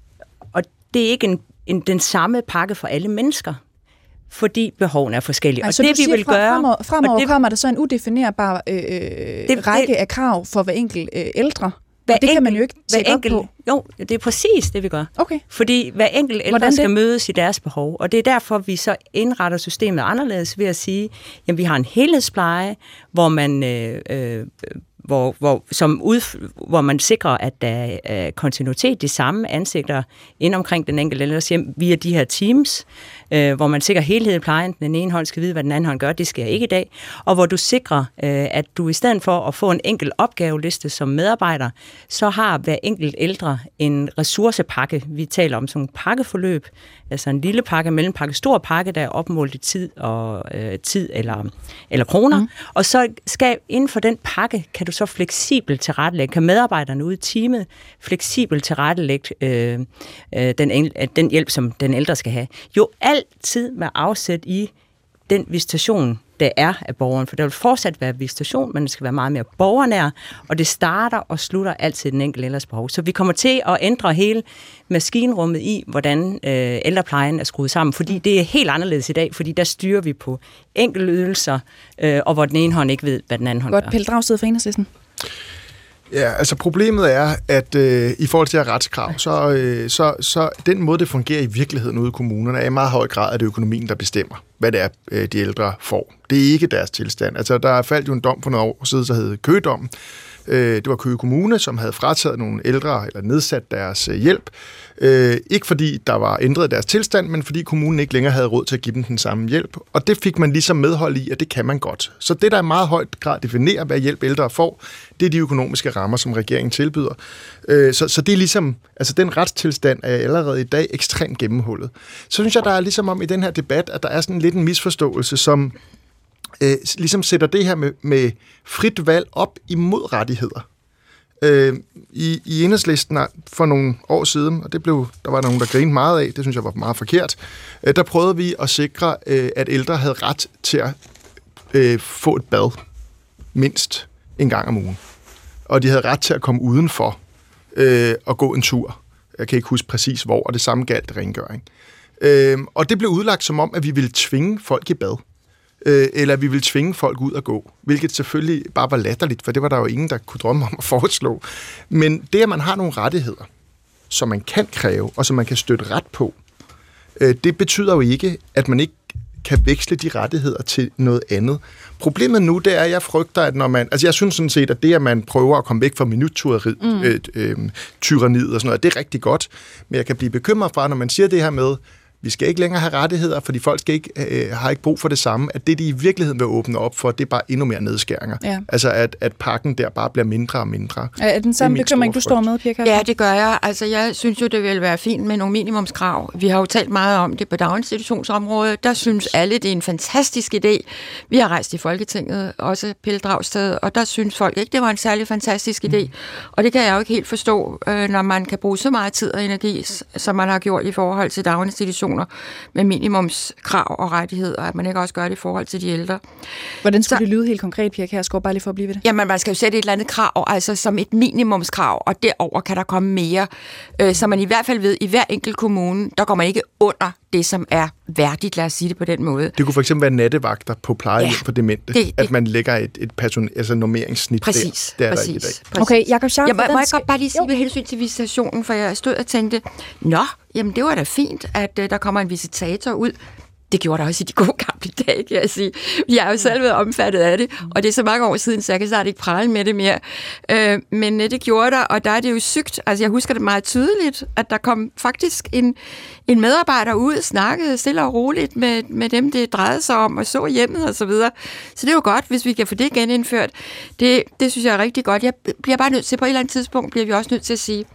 Og det er ikke en, en, den samme pakke for alle mennesker, fordi behovene er forskellige. Altså, og det vi vil fra, gøre fremover, fremover det, kommer der så en udefinerbar øh, det, række det, af krav for hver enkelt øh, ældre. Hver og det enkelt, kan man jo ikke sætte op enkelt, på. Jo, det er præcis det, vi gør. Okay. Fordi hver enkelt ældre skal mødes i deres behov. Og det er derfor, vi så indretter systemet anderledes ved at sige, jamen vi har en helhedspleje, hvor man... Øh, øh, Hvor, hvor, som ud, hvor man sikrer, at der er kontinuitet, de samme ansigter ind omkring den enkelte ældres hjem via de her teams, øh, hvor man sikrer helhed i plejen. Den ene hånd skal vide, hvad den anden hånd gør. Det sker ikke i dag. Og hvor du sikrer, øh, at du i stedet for at få en enkelt opgaveliste som medarbejder, så har hver enkelt ældre en ressourcepakke. Vi taler om sådan en pakkeforløb, altså en lille pakke, mellempakke, stor pakke, der er opmålt i tid, og, øh, tid eller, eller kroner. Mm. Og så skal inden for den pakke, kan du så fleksibelt tilrettelægge, kan medarbejderne ude i teamet fleksibelt tilrettelægge øh, øh, den, den hjælp, som den ældre skal have. Jo altid med afsæt i den visitation, der er af borgeren, for der vil fortsat være visitation, men det skal være meget mere borgernær, og det starter og slutter altid den enkelte ældres behov. Så vi kommer til at ændre hele maskinrummet i, hvordan øh, ældreplejen er skruet sammen, fordi det er helt anderledes i dag, fordi der styrer vi på enkelte ydelser, øh, og hvor den ene hånd ikke ved, hvad den anden hånd gør. Godt, Pelle Dragsted fra Enhedslisten. Ja, altså problemet er, at øh, i forhold til at retskrav, så, øh, så, så den måde, det fungerer i virkeligheden ude i kommunerne, er i meget høj grad, at det er økonomien, der bestemmer, hvad det er, øh, de ældre får. Det er ikke deres tilstand. Altså, der faldt jo en dom for nogle år siden, der hed Køgedommen. Øh, det var Køge Kommune, som havde frataget nogle ældre, eller nedsat deres øh, hjælp. Øh, ikke fordi der var ændret deres tilstand, men fordi kommunen ikke længere havde råd til at give dem den samme hjælp. Og det fik man ligesom medhold i, at det kan man godt. Så det, der i meget høj grad definerer, hvad hjælp ældre får, det er de økonomiske rammer, som regeringen tilbyder. Øh, så, så det er ligesom, altså den retstilstand er allerede i dag ekstremt gennemhullet. Så synes jeg, der er ligesom om i den her debat, at der er sådan lidt en misforståelse, som øh, ligesom sætter det her med, med frit valg op imod rettigheder. I, i Enhedslisten for nogle år siden, og det blev, der var nogen, der grinede meget af, det synes jeg var meget forkert, der prøvede vi at sikre, at ældre havde ret til at øh, få et bad mindst en gang om ugen. Og de havde ret til at komme udenfor øh, og gå en tur. Jeg kan ikke huske præcis hvor, og det samme galt rengøring. Øh, og det blev udlagt som om, at vi ville tvinge folk i bad. Eller vi ville tvinge folk ud at gå, hvilket selvfølgelig bare var latterligt, for det var der jo ingen, der kunne drømme om at foreslå. Men det, at man har nogle rettigheder, som man kan kræve, og som man kan støtte ret på, det betyder jo ikke, at man ikke kan veksle de rettigheder til noget andet. Problemet nu, det er, at jeg frygter, at når man... Altså, jeg synes sådan set, at det, at man prøver at komme væk fra minuttyranniet mm. øh, øh, og sådan noget, det er rigtig godt. Men jeg kan blive bekymret fra, når man siger det her med, vi skal ikke længere have rettigheder, fordi folk skal ikke, øh, har ikke brug for det samme, at det, de i virkeligheden vil åbne op for, det er bare endnu mere nedskæringer. Ja. Altså, at, at pakken der bare bliver mindre og mindre. Er den samme bekymring, du står med, Pia Kjærsgaard? Ja, det gør jeg. Altså, jeg synes jo, det ville være fint med nogle minimumskrav. Vi har jo talt meget om det på daginstitutionsområdet. Der synes alle, det er en fantastisk idé. Vi har rejst i Folketinget, også Pelle Dragsted, og der synes folk ikke, det var en særlig fantastisk idé. Mm. Og det kan jeg jo ikke helt forstå, når man kan bruge så meget tid og energi, som man har gjort i forhold til daginstitutioner med minimumskrav og rettigheder, og at man ikke også gør det i forhold til de ældre. Hvordan skulle så, det lyde helt konkret, Pia Kjærsgaard, bare lige for at blive ved det? Jamen, man skal jo sætte et eller andet krav, altså som et minimumskrav, og derover kan der komme mere. Øh, så man i hvert fald ved, i hver enkelt kommune, der går man ikke under det, som er værdigt, lad os sige det på den måde. Det kunne for eksempel være nattevagter på plejehjem ja, for demente, det, det, at man lægger et, et person, altså normeringssnit præcis, der. Præcis, præcis. Okay, Jakob Scharff. Jeg må, må jeg godt bare lige sige ved hensyn til visitationen, for jeg stod og tænkte, nå, jamen det var da fint, at uh, der kommer en visitator ud. Det gjorde der også i de gode gamle dage, kan jeg sige. Jeg er jo selv været omfattet af det, og det er så mange år siden, så jeg kan snart ikke prale med det mere. Øh, men det gjorde der, og der er det jo sygt. Altså, jeg husker det meget tydeligt, at der kom faktisk en, en medarbejder ud, snakkede stille og roligt med, med dem, det drejede sig om, og så hjemmet og så videre. Så det er jo godt, hvis vi kan få det genindført. Det, det synes jeg er rigtig godt. Jeg bliver bare nødt til, på et eller andet tidspunkt, bliver vi også nødt til at sige,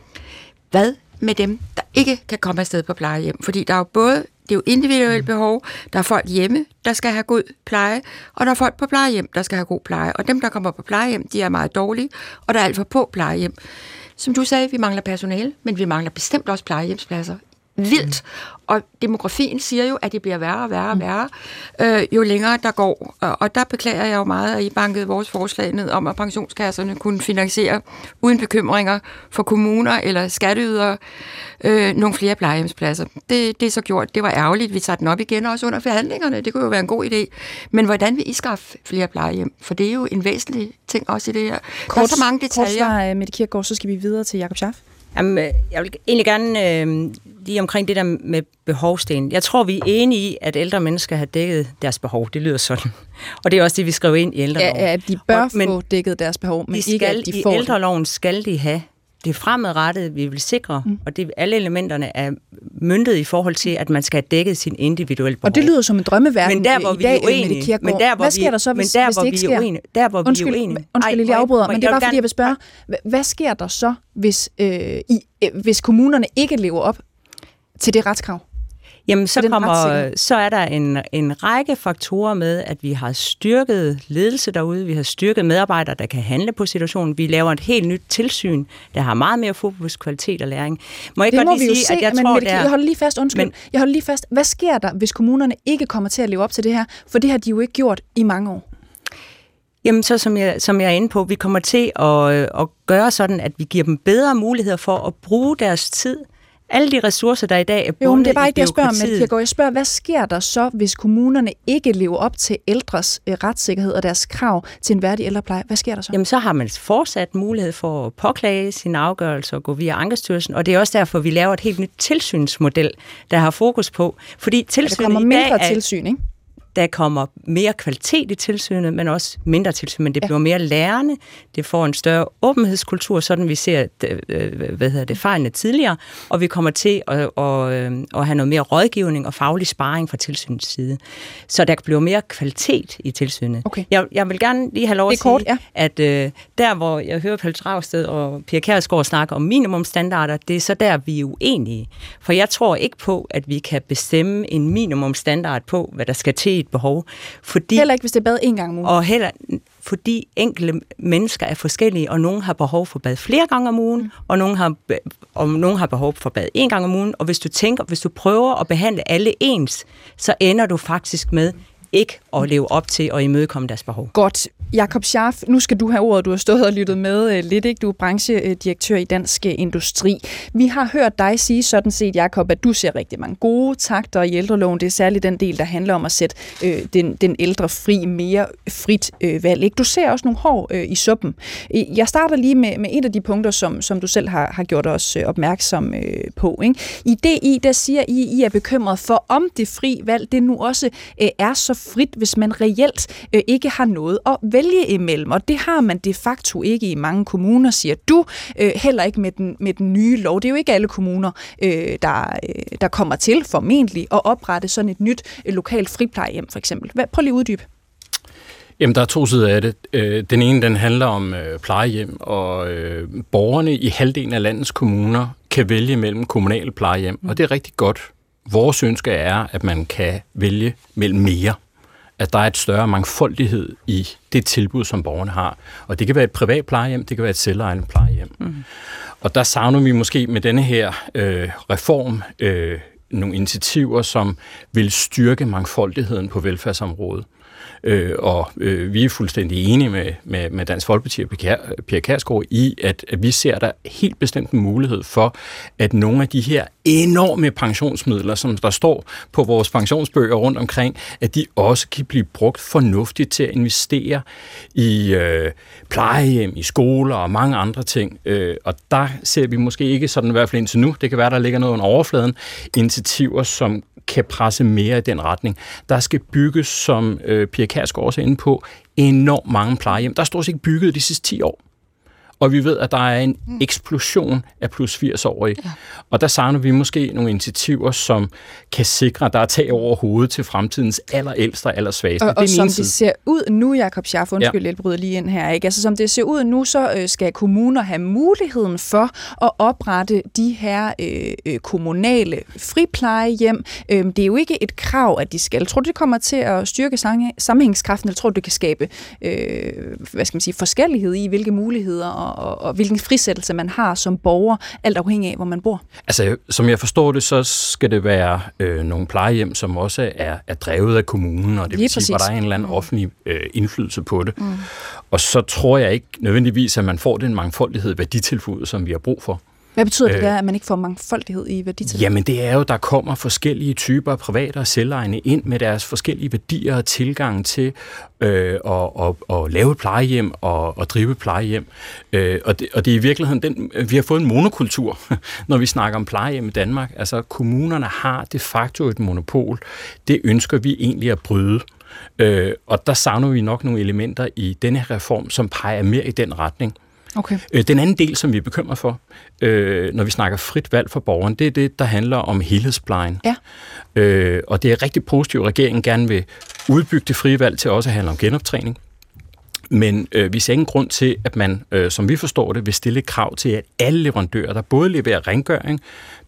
hvad med dem, der ikke kan komme afsted på plejehjem? Fordi der er jo både... Det er jo individuelt behov. Der er folk hjemme, der skal have god pleje, og der er folk på plejehjem, der skal have god pleje. Og dem, der kommer på plejehjem, de er meget dårlige, og der er alt for på plejehjem. Som du sagde, vi mangler personale, men vi mangler bestemt også plejehjemspladser. Vildt. Og demografien siger jo, at det bliver værre og værre og værre, øh, jo længere der går. Og der beklager jeg jo meget, at I bankede vores forslag ned om, at pensionskasserne kunne finansiere uden bekymringer for kommuner eller skatteydere øh, nogle flere plejehjemspladser. Det, det er så gjort. Det var ærgerligt. Vi tager den op igen også under forhandlingerne. Det kunne jo være en god idé. Men hvordan vil I skaffe flere plejehjem? For det er jo en væsentlig ting også i det her. Kort, der er så mange detaljer. Kort svar, Mette Kirkegaard, så skal vi videre til Jakob Scharff. Jamen, jeg vil egentlig gerne øh, lige omkring det der med behovsdelen. Jeg tror, vi er enige i, at ældre mennesker har dækket deres behov. Det lyder sådan. Og det er også det, vi skriver ind i ældreloven. Ja, at de bør og, men få dækket deres behov, men de skal, ikke at de får det. I ældreloven skal de have det fremadrettet, vi vil sikre, mm. og det, alle elementerne er møntet i forhold til, at man skal have dækket sin individuelle behov. Og det lyder som en drømmeverden i dag, Mette Kirkegaard. Hvad sker der så, hvis, der, hvis det ikke sker? Uenige, der, hvor undskyld, vi er uenige. Undskyld, lige afbryder, men det er bare, fordi jeg vil spørge. Hvad sker der så, hvis, øh, i, øh, hvis kommunerne ikke lever op til det retskrav? Jamen, så, kommer, så er der en, en række faktorer med, at vi har styrket ledelse derude, vi har styrket medarbejdere, der kan handle på situationen, vi laver et helt nyt tilsyn, der har meget mere fokus på kvalitet og læring. Må jeg det godt må lige sige, se, at jeg men, tror, men, det er... Jeg holder lige fast, undskyld, men, jeg holder lige fast, hvad sker der, hvis kommunerne ikke kommer til at leve op til det her? For det har de jo ikke gjort i mange år. Jamen, så som jeg, som jeg er inde på, vi kommer til at, at gøre sådan, at vi giver dem bedre muligheder for at bruge deres tid. Alle de ressourcer, der i dag er bundet i bureaukratiet. Jo, det er bare ikke, jeg spørger, men jeg spørger, hvad sker der så, hvis kommunerne ikke lever op til ældres retssikkerhed og deres krav til en værdig ældrepleje? Hvad sker der så? Jamen, så har man fortsat mulighed for at påklage sine afgørelser og gå via Ankestyrelsen, og det er også derfor, vi laver et helt nyt tilsynsmodel, der har fokus på. Fordi tilsynet ja, der kommer mindre er, tilsyn, ikke? Der kommer mere kvalitet i tilsynet, men også mindre tilsyn, men det bliver ja. mere lærende, det får en større åbenhedskultur, sådan vi ser hvad hedder det, fejlene tidligere, og vi kommer til at, at, at have noget mere rådgivning og faglig sparring fra tilsynets side. Så der bliver mere kvalitet i tilsynet. Okay. Jeg, jeg vil gerne lige have lov at sige, kort, ja. at øh, der hvor jeg hører Pelle Dragsted og Pia Kjærsgaard snakke om minimumstandarder, det er så der, vi er uenige. For jeg tror ikke på, at vi kan bestemme en minimumstandard på, hvad der skal til behov. Fordi, heller ikke, hvis det er bad en gang om ugen. Og heller, fordi enkelte mennesker er forskellige, og nogen har behov for bad flere gange om ugen, mm. og, nogen har, og nogen har behov for bad en gang om ugen. Og hvis du tænker, hvis du prøver at behandle alle ens, så ender du faktisk med ikke at leve op til og imødekomme deres behov. Godt. Jakob Scharff, nu skal du have ordet. Du har stået og lyttet med lidt, ikke? Du er branchedirektør i Dansk Industri. Vi har hørt dig sige sådan set, Jakob, at du ser rigtig mange gode takter i ældreloven. Det er særligt den del, der handler om at sætte øh, den, den ældre fri, mere frit øh, valg, ikke? Du ser også nogle hår øh, i suppen. Jeg starter lige med, med et af de punkter, som, som du selv har, har gjort os øh, opmærksom øh, på, ikke? I D I, der siger I, I er bekymret for, om det fri valg, det nu også øh, er så frit, hvis man reelt øh, ikke har noget at vælge imellem. Og det har man de facto ikke i mange kommuner, siger du. Øh, heller ikke med den, med den nye lov. Det er jo ikke alle kommuner, øh, der, øh, der kommer til formentlig at oprette sådan et nyt øh, lokalt friplejehjem, for eksempel. Hvad, prøv lige at uddybe. Jamen, der er to sider af det. Den ene, den handler om øh, plejehjem, og øh, borgerne i halvdelen af landets kommuner kan vælge mellem kommunale plejehjem, mm. og det er rigtig godt. Vores ønske er, at man kan vælge mellem mere. At der er et større mangfoldighed i det tilbud, som borgerne har. Og det kan være et privat plejehjem, det kan være et selvejende plejehjem. Mm. Og der savner vi måske med denne her øh, reform øh, nogle initiativer, som vil styrke mangfoldigheden på velfærdsområdet. Øh, og øh, vi er fuldstændig enige med, med, med Dansk Folkeparti og Pia Kjærsgaard i, at, at vi ser der helt bestemt en mulighed for, at nogle af de her enorme pensionsmidler, som der står på vores pensionsbøger rundt omkring, at de også kan blive brugt fornuftigt til at investere i øh, plejehjem, i skoler og mange andre ting. Øh, og der ser vi måske ikke sådan i hvert fald indtil nu. Det kan være, der ligger noget under overfladen. Initiativer, som kan presse mere i den retning. Der skal bygges, som øh, Pia Kjærsgaard også er inde på, enormt mange plejehjem. Der er stort set bygget de sidste ti år. Og vi ved, at der er en eksplosion af plus firs-årige. Ja. Og der savner vi måske nogle initiativer, som kan sikre, at der er tag over hovedet til fremtidens allerældste og allersvageste. Og, og det som side. Det ser ud nu, Jakob Scharff, undskyld, ja. Jeg bryder lige ind her, ikke? Altså som det ser ud nu, så skal kommuner have muligheden for at oprette de her øh, kommunale friplejehjem. Øh, det er jo ikke et krav, at de skal. Jeg tror, det kommer til at styrke sammenhængskraften, eller tror, det kan skabe øh, hvad skal man sige, forskellighed i, hvilke muligheder og Og, og, og hvilken frisættelse man har som borger, alt afhængig af, hvor man bor? Altså, som jeg forstår det, så skal det være øh, nogle plejehjem, som også er, er drevet af kommunen, og det vil sige, at der er en eller anden offentlig øh, indflydelse på det. Mm. Og så tror jeg ikke nødvendigvis, at man får den mangfoldighed i værditilbuddet, som vi har brug for. Hvad betyder det der, at man ikke får mangfoldighed i værditilbud? Jamen det er jo, der kommer forskellige typer af private og selvejende ind med deres forskellige værdier og tilgang til øh, at, at, at lave plejehjem og at drive plejehjem. Øh, og, det, og det er i virkeligheden, den, vi har fået en monokultur, når vi snakker om plejehjem i Danmark. Altså kommunerne har de facto et monopol. Det ønsker vi egentlig at bryde. Øh, og der savner vi nok nogle elementer i denne her reform, som peger mere i den retning. Okay. Den anden del, som vi er bekymret for, øh, når vi snakker frit valg for borgeren, det er det, der handler om helhedsplejen. Ja. Øh, og det er rigtig positivt, at regeringen gerne vil udbygge det frie valg til også at handle om genoptræning. Men øh, vi ser ingen grund til, at man, øh, som vi forstår det, vil stille krav til, at alle leverandører, der både leverer rengøring,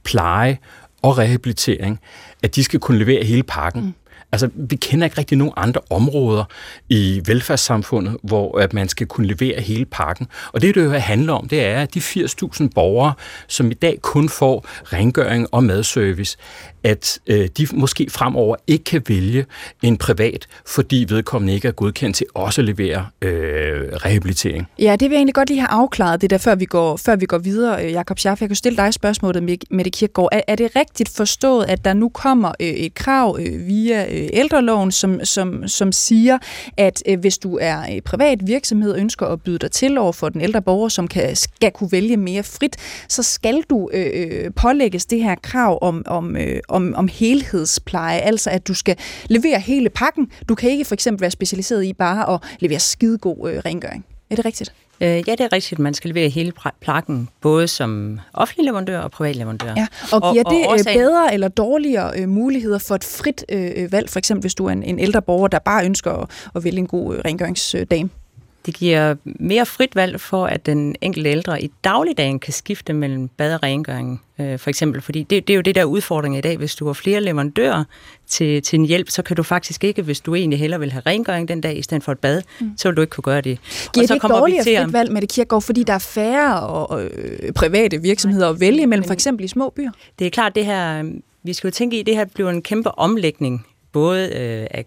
pleje og rehabilitering, at de skal kunne levere hele pakken. Mm. Altså, vi kender ikke rigtig nogen andre områder i velfærdssamfundet, hvor at man skal kunne levere hele pakken. Og det, det jo handler om, det er, at de firs tusind borgere, som i dag kun får rengøring og madservice, at øh, de måske fremover ikke kan vælge en privat, fordi vedkommende ikke er godkendt til også at levere øh, rehabilitering. Ja, det vil jeg egentlig godt lige have afklaret, det der, før vi går, før vi går videre. Jakob Scharff, jeg kunne stille dig spørgsmålet, Mette Kirkegaard. Er, er det rigtigt forstået, at der nu kommer øh, et krav øh, via øh, ældreloven, som, som, som siger, at øh, hvis du er øh, privat virksomhed og ønsker at byde dig til over for den ældre borger, som kan, skal kunne vælge mere frit, så skal du øh, pålægges det her krav om, om øh, Om, om helhedspleje, altså at du skal levere hele pakken. Du kan ikke for eksempel være specialiseret i bare at levere skidegod øh, rengøring. Er det rigtigt? Øh, ja, det er rigtigt. Man skal levere hele pakken, både som offentlig leverandør og privat leverandør. Ja, og giver og, det og årsagen... bedre eller dårligere øh, muligheder for et frit øh, valg, for eksempel hvis du er en, en ældre borger, der bare ønsker at, at vælge en god øh, rengøringsdame? Det giver mere frit valg for, at den enkelte ældre i dagligdagen kan skifte mellem bad og rengøring, øh, for eksempel. Fordi det, det er jo det der udfordring i dag. Hvis du har flere leverandører til, til en hjælp, så kan du faktisk ikke, hvis du egentlig hellere vil have rengøring den dag i stedet for et bad, mm. så vil du ikke kunne gøre det. Giver og så det kommer dårligere vi til, frit valg, Mette Kirkegaard, fordi der er færre og, og, øh, private virksomheder nej, at vælge mellem, for eksempel i små byer? Det er klart, det her, vi skal jo tænke i, det her bliver en kæmpe omlægning, både øh, af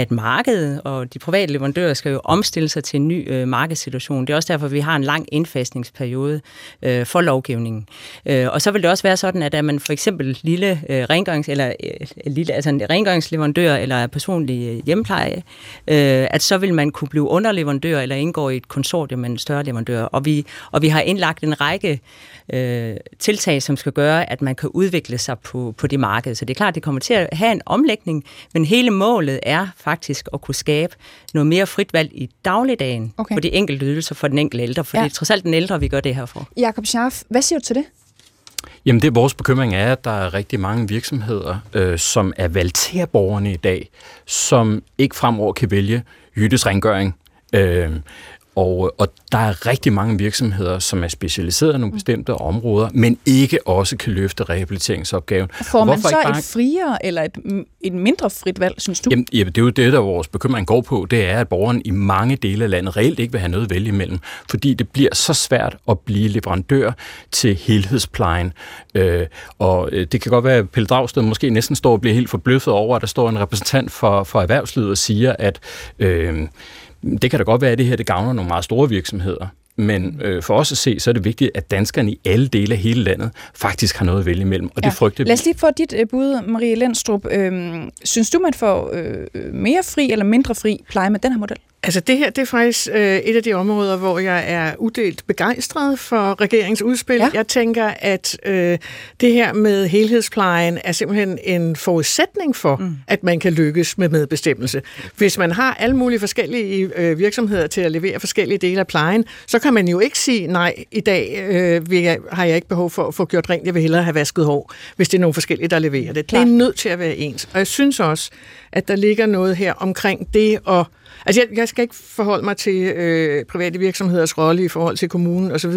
at markedet og de private leverandører skal jo omstille sig til en ny øh, markedssituation. Det er også derfor, vi har en lang indfasningsperiode øh, for lovgivningen. Øh, og så vil det også være sådan, at er man for eksempel lille, øh, rengørings, eller, øh, lille altså en rengøringsleverandør eller personlig hjempleje, øh, at så vil man kunne blive underleverandør eller indgå i et konsortium med en større leverandør. Og vi, og vi har indlagt en række øh, tiltag, som skal gøre, at man kan udvikle sig på, på det marked. Så det er klart, det kommer til at have en omlægning, men hele målet er faktisk at kunne skabe noget mere frit valg i dagligdagen okay. på de enkelte ydelser for den enkelte ældre, for ja. det er trods alt den ældre, vi gør det her for. Jakob Scharff, hvad siger du til det? Jamen det vores bekymring er, at der er rigtig mange virksomheder, øh, som er valgt til borgerne i dag, som ikke fremover kan vælge Jyttes rengøring. Øh, Og, og der er rigtig mange virksomheder, som er specialiseret i nogle bestemte områder, men ikke også kan løfte rehabiliteringsopgaven. Får man så bare... et friere eller et, et mindre frit valg, synes du? Jamen, jamen, det er jo det, der vores bekymring går på. Det er, at borgeren i mange dele af landet reelt ikke vil have noget at vælge imellem, fordi det bliver så svært at blive leverandør til helhedsplejen. Øh, og det kan godt være, at Pelle Dragsted måske næsten står og bliver helt forbløffet over, at der står en repræsentant for, for erhvervslivet og siger, at... Øh, det kan da godt være, at det her det gavner nogle meget store virksomheder, men øh, for os at se, så er det vigtigt, at danskerne i alle dele af hele landet faktisk har noget at vælge imellem, og ja. det frygter vi. Lad os lige få dit bud, Marie Lendstrup. Øhm, synes du, man får øh, mere fri eller mindre fri pleje med den her model? Altså det her, det er faktisk øh, et af de områder, hvor jeg er udelt begejstret for regeringens udspil. Ja. Jeg tænker, at øh, det her med helhedsplejen er simpelthen en forudsætning for, mm. at man kan lykkes med medbestemmelse. Hvis man har alle mulige forskellige øh, virksomheder til at levere forskellige dele af plejen, så kan man jo ikke sige, nej, i dag øh, vil jeg, har jeg ikke behov for at få gjort rent, jeg vil hellere have vasket hår, hvis det er nogle forskellige, der leverer det. Klar. Det er nødt til at være ens. Og jeg synes også, at der ligger noget her omkring det at... Altså, jeg, jeg skal ikke forholde mig til øh, private virksomheders rolle i forhold til kommunen osv.,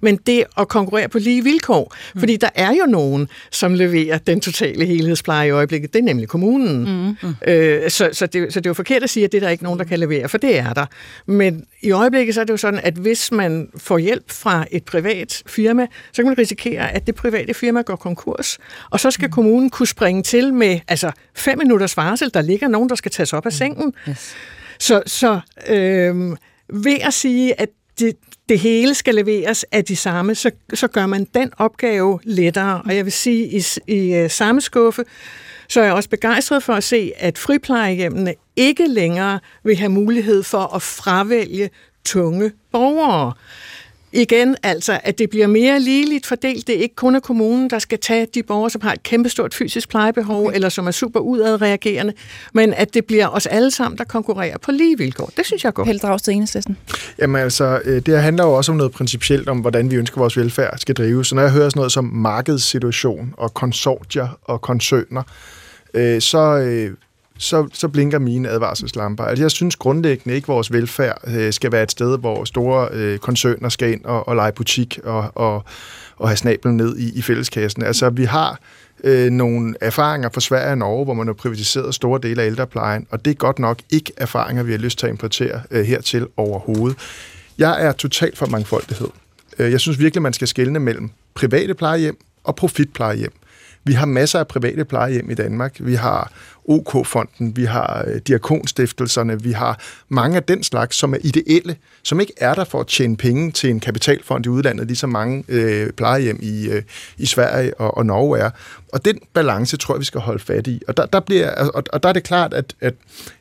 men det at konkurrere på lige vilkår, mm. fordi der er jo nogen, som leverer den totale helhedspleje i øjeblikket, det er nemlig kommunen. Mm. Øh, så, så, det, så det er jo forkert at sige, at det er der ikke nogen, der kan levere, for det er der. Men i øjeblikket så er det jo sådan, at hvis man får hjælp fra et privat firma, så kan man risikere, at det private firma går konkurs, og så skal mm. kommunen kunne springe til med altså fem minutters varsel, der ligger nogen, der skal tages op af sengen. Mm. Yes. Så, så øh, ved at sige, at det, det hele skal leveres af de samme, så, så gør man den opgave lettere. Og jeg vil sige, i, i samme skuffe, så er jeg også begejstret for at se, at friplejehjemmene ikke længere vil have mulighed for at fravælge tunge borgere. Igen altså, at det bliver mere ligeligt fordelt. Det er ikke kun af kommunen, der skal tage de borgere, som har et kæmpestort fysisk plejebehov, okay. eller som er super udadreagerende, men at det bliver os alle sammen, der konkurrerer på lige vilkår. Det synes jeg er godt. Pelle Dragsted, Enhedslisten. Jamen altså, det her handler jo også om noget principielt om, hvordan vi ønsker, vores velfærd skal drives. Så når jeg hører sådan noget som markedssituation og konsortier og koncerner, øh, så... Øh, Så, så blinker mine advarselslamper. Altså, jeg synes grundlæggende ikke, at vores velfærd øh, skal være et sted, hvor store øh, koncerner skal ind og, og lege butik og, og, og have snablen ned i, i fælleskassen. Altså, vi har øh, nogle erfaringer fra Sverige og Norge, hvor man har privatiseret store dele af ældreplejen, og det er godt nok ikke erfaringer, vi har lyst til at importere øh, hertil overhovedet. Jeg er totalt for mangfoldighed. Jeg synes virkelig, man skal skelne mellem private plejehjem og profitplejehjem. Vi har masser af private plejehjem i Danmark. Vi har OK-fonden, vi har diakonstiftelserne, vi har mange af den slags, som er ideelle, som ikke er der for at tjene penge til en kapitalfond i udlandet, ligesom mange øh, plejehjem i, øh, i Sverige og, og Norge er. Og den balance tror jeg, vi skal holde fat i. Og der, der, bliver, og, og der er det klart, at, at,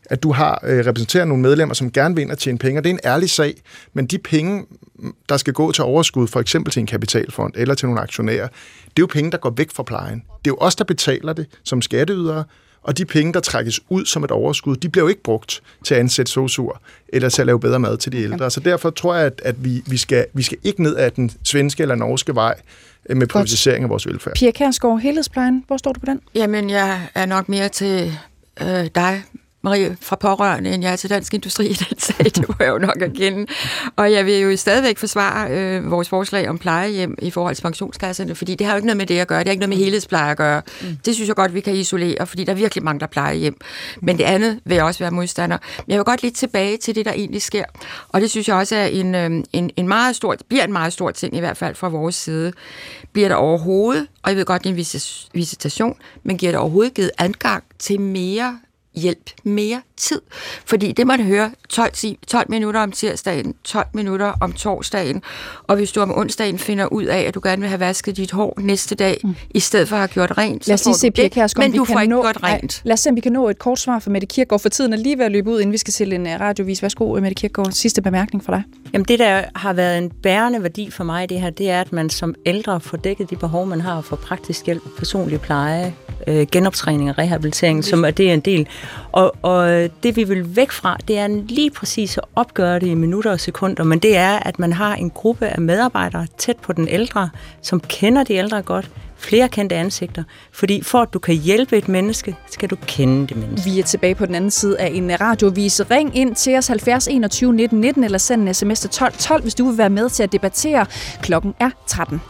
at du har øh, repræsenterer nogle medlemmer, som gerne vil ind og tjene penge, og det er en ærlig sag, men de penge, der skal gå til overskud, for eksempel til en kapitalfond eller til nogle aktionærer, det er jo penge, der går væk fra plejen. Det er jo os, der betaler det som skatteydere, og de penge, der trækkes ud som et overskud, de bliver jo ikke brugt til at ansætte sosuer eller til at lave bedre mad til de ældre. Okay. Så derfor tror jeg, at, at vi, vi, skal, vi skal ikke ned ad den svenske eller norske vej med privatisering af vores velfærd. Pia Kjærsgaard, helhedsplejen, hvor står du på den? Jamen, jeg er nok mere til øh, dig, Marie, fra Pårørende, end jeg er til Dansk Industri i den sag, det må jeg jo nok erkende. Og jeg vil jo stadigvæk forsvare øh, vores forslag om plejehjem i forhold til pensionskasserne, fordi det har jo ikke noget med det at gøre, det har ikke noget med helhedspleje at gøre. Mm. Det synes jeg godt, vi kan isolere, fordi der virkelig mangler plejehjem. Men det andet vil jeg også være modstander. Men jeg vil godt lidt tilbage til det, der egentlig sker, og det synes jeg også er en, øh, en, en meget stor, bliver en meget stor ting, i hvert fald fra vores side. Bliver der overhovedet, og jeg ved godt, det er en visitation, men giver der overhovedet givet adgang til mere hjælp, mere tid, fordi det man hører tolv, tolv minutter om tirsdagen, tolv minutter om torsdagen, og hvis du om onsdagen finder ud af, at du gerne vil have vasket dit hår næste dag, mm. i stedet for at have gjort rent, lad så får se, du det, men du får ikke nå... godt rent. Lad os se, om vi kan nå et kort svar fra Mette Kirkegaard, for tiden er lige ved at løbe ud, inden vi skal til en radiovis. Værsgo, Mette Kirkegaard, sidste bemærkning fra dig. Jamen det, der har været en bærende værdi for mig i det her, det er, at man som ældre får dækket de behov, man har for praktisk hjælp, personlig pleje, øh, genoptræning og rehabilitering, som er det en del. Og, og det, vi vil væk fra, det er lige præcis at opgøre det i minutter og sekunder, men det er, at man har en gruppe af medarbejdere tæt på den ældre, som kender de ældre godt, flere kendte ansigter, fordi for at du kan hjælpe et menneske, skal du kende det menneske. Vi er tilbage på den anden side af en radiovis. Ring ind til os halvfjerds enogtyve nitten nitten eller send en sms til tolv tolv, hvis du vil være med til at debattere. Klokken er tretten.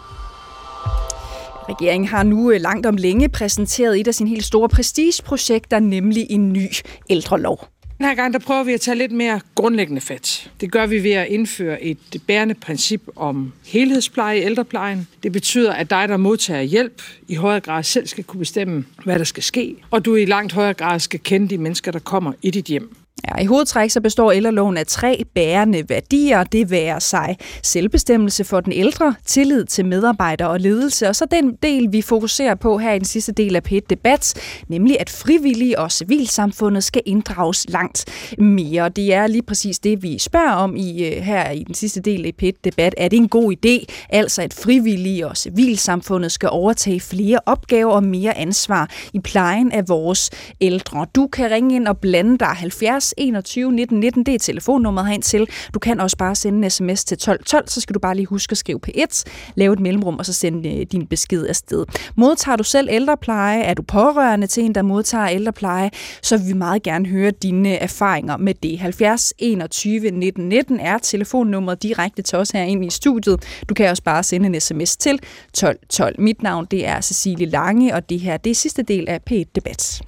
Regeringen har nu langt om længe præsenteret et af sine helt store prestigeprojekter, nemlig en ny ældrelov. Den her gang der prøver vi at tage lidt mere grundlæggende fat. Det gør vi ved at indføre et bærende princip om helhedspleje i ældreplejen. Det betyder, at dig, der modtager hjælp, i højere grad selv skal kunne bestemme, hvad der skal ske, og du i langt højere grad skal kende de mennesker, der kommer i dit hjem. Ja, i hovedtræk så består ældreloven af tre bærende værdier. Det værer sig selvbestemmelse for den ældre, tillid til medarbejdere og ledelse, og så den del, vi fokuserer på her i den sidste del af P et Debat, nemlig at frivillige og civilsamfundet skal inddrages langt mere. Det er lige præcis det, vi spørger om i, her i den sidste del af P et Debat. Er det en god idé, altså at frivillige og civilsamfundet skal overtage flere opgaver og mere ansvar i plejen af vores ældre? Du kan ringe ind og blande dig halvfjerds enogtyve nitten nitten, det er telefonnummeret herind til. Du kan også bare sende en sms til tolv tolv, så skal du bare lige huske at skrive P et, lave et mellemrum og så sende din besked afsted. Modtager du selv ældrepleje? Er du pårørende til en, der modtager ældrepleje? Så vil vi meget gerne høre dine erfaringer med det. halvfjerds enogtyve nitten nitten er telefonnummeret direkte til os herinde i studiet. Du kan også bare sende en sms til tolv tolv. Mit navn det er Cecilie Lange, og det her det er sidste del af P et Debat.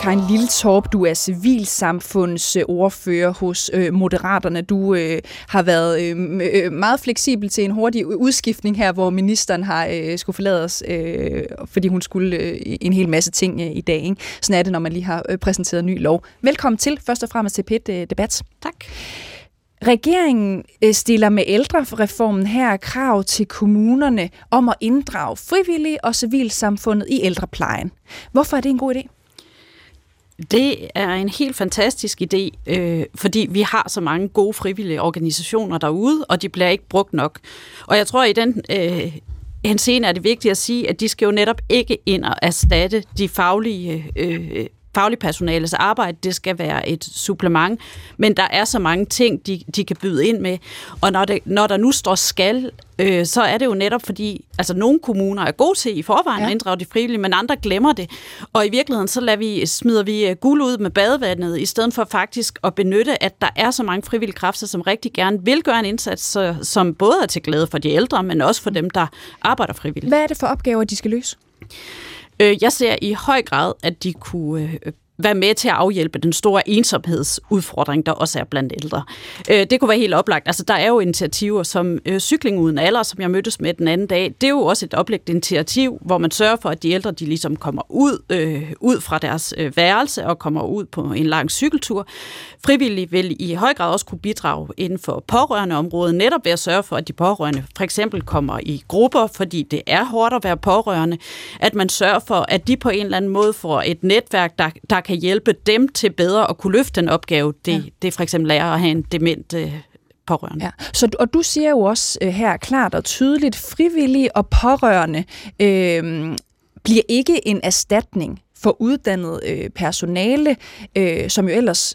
Karin Lilletorp, du er civilsamfundsordfører hos øh, Moderaterne. Du øh, har været øh, meget fleksibel til en hurtig udskiftning her, hvor ministeren har øh, skulle forlade os, øh, fordi hun skulle øh, en hel masse ting øh, i dag. Ikke? Sådan er det, når man lige har øh, præsenteret en ny lov. Velkommen til, først og fremmest til P et Debat. Tak. Regeringen stiller med ældrereformen her krav til kommunerne om at inddrage frivillige og civilsamfundet i ældreplejen. Hvorfor er det en god idé? Det er en helt fantastisk idé, øh, fordi vi har så mange gode frivillige organisationer derude, og de bliver ikke brugt nok. Og jeg tror, at i den øh, henseende er det vigtigt at sige, at de skal jo netop ikke ind og erstatte de faglige øh, faglig personales arbejde. Det skal være et supplement, men der er så mange ting, de, de kan byde ind med. Og når, det, når der nu står skal, øh, så er det jo netop fordi, altså nogle kommuner er gode til i forvejen ja. at inddrage de frivillige, men andre glemmer det. Og i virkeligheden, så lader vi, smider vi guld ud med badevandet, i stedet for faktisk at benytte, at der er så mange frivillige kræfter, som rigtig gerne vil gøre en indsats, som både er til glæde for de ældre, men også for dem, der arbejder frivilligt. Hvad er det for opgaver, de skal løse? Jeg ser i høj grad, at de kunne være med til at afhjælpe den store ensomhedsudfordring, der også er blandt ældre. Det kunne være helt oplagt. Altså, der er jo initiativer som Cykling uden alder, som jeg mødtes med den anden dag. Det er jo også et oplagt initiativ, hvor man sørger for, at de ældre de ligesom kommer ud, øh, ud fra deres værelse og kommer ud på en lang cykeltur. Frivillige vil i høj grad også kunne bidrage inden for pårørendeområdet, netop ved at sørge for, at de pårørende for eksempel kommer i grupper, fordi det er hårdt at være pårørende, at man sørger for, at de på en eller anden måde får et netværk, der, der kan hjælpe dem til bedre at kunne løfte den opgave, det, ja. det for eksempel er at have en dement øh, pårørende. Ja. Så, og du siger jo også øh, her klart og tydeligt, frivillige og pårørende øh, bliver ikke en erstatning for uddannet øh, personale, øh, som jo ellers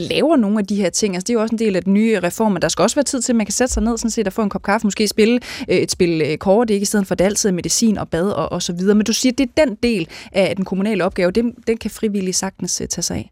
laver nogle af de her ting. Altså, det er jo også en del af den nye reform, og der skal også være tid til, at man kan sætte sig ned sådan set, og få en kop kaffe, måske spille øh, et spil øh, kort, det er ikke i stedet for, det altid medicin og bad og, og så videre. Men du siger, at det er den del af den kommunale opgave, den, den kan frivillige sagtens øh, tage sig af.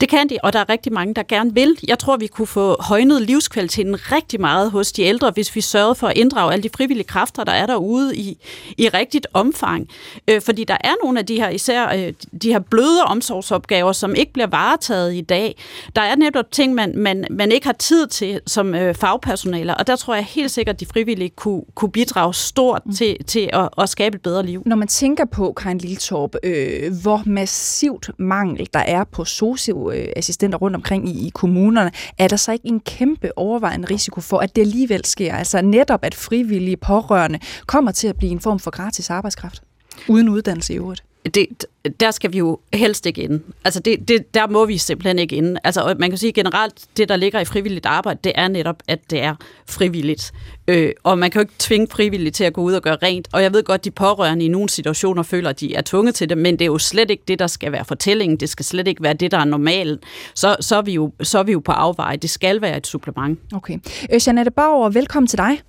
Det kan de, og der er rigtig mange, der gerne vil. Jeg tror, vi kunne få højnet livskvaliteten rigtig meget hos de ældre, hvis vi sørgede for at inddrage alle de frivillige kræfter, der er derude i, i rigtigt omfang. Øh, fordi der er nogle af de her, især øh, de her bløde omsorgsopgaver, som ikke bliver varetaget i dag. Der er netop ting, man, man, man ikke har tid til som øh, fagpersonaler, og der tror jeg helt sikkert, at de frivillige kunne, kunne bidrage stort mm. til, til at, at skabe et bedre liv. Når man tænker på, Karin Lilletorp, øh, hvor massivt mangel der er på socio-assistenter rundt omkring i, i kommunerne, er der så ikke en kæmpe overvejende risiko for, at det alligevel sker? Altså netop, at frivillige pårørende kommer til at blive en form for gratis arbejdskraft, uden uddannelse i øvrigt? Det, der skal vi jo helst ikke inde. Altså, det, det, der må vi simpelthen ikke inde. Altså, man kan sige generelt, det der ligger i frivilligt arbejde, det er netop, at det er frivilligt. Øh, og man kan jo ikke tvinge frivillige til at gå ud og gøre rent. Og jeg ved godt, de pårørende i nogle situationer føler, at de er tvunget til det, men det er jo slet ikke det, der skal være fortællingen. Det skal slet ikke være det, der er normalt. Så, så, er, vi jo, så er vi jo på afveje. Det skal være et supplement. Okay. Øh, Jeanette Bauer, velkommen til dig.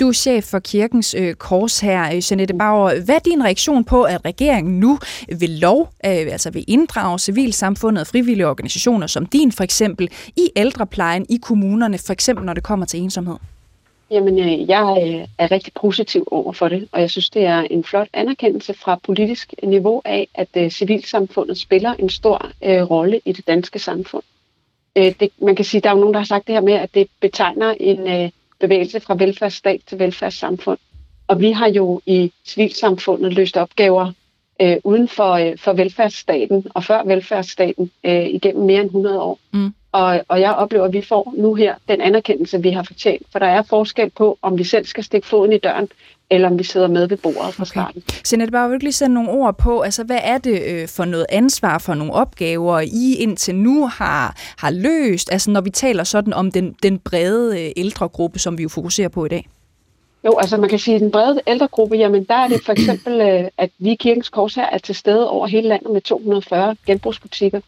Du er chef for Kirkens øh, Korshær. Jeanette Bauer, hvad er din reaktion på, at regeringen nu vil lov, øh, altså vil inddrage civilsamfundet og frivillige organisationer som din for eksempel, i ældreplejen i kommunerne, for eksempel når det kommer til ensomhed? Jamen, øh, jeg øh, er rigtig positiv over for det, og jeg synes, det er en flot anerkendelse fra politisk niveau af, at øh, civilsamfundet spiller en stor øh, rolle i det danske samfund. Øh, det, man kan sige, der er jo nogen, der har sagt det her med, at det betegner en... Øh, bevægelse fra velfærdsstat til velfærdssamfund. Og vi har jo i civilsamfundet løst opgaver øh, uden for, øh, for velfærdsstaten og før velfærdsstaten øh, igennem mere end hundrede år. Mm. Og, og jeg oplever, at vi får nu her den anerkendelse, vi har fortjent. For der er forskel på, om vi selv skal stikke foden i døren, eller om vi sidder med ved bordet fra starten. Okay. Jeanette Bauer, vil du lige sætte nogle ord på, altså hvad er det øh, for noget ansvar for nogle opgaver, I indtil nu har, har løst, altså når vi taler sådan om den, den brede ældregruppe, som vi jo fokuserer på i dag? Jo, altså man kan sige, at den brede ældregruppe, jamen der er det for eksempel, øh, at vi i Kirkens Korshær er til stede over hele landet med to hundrede og fyrre genbrugsbutikker.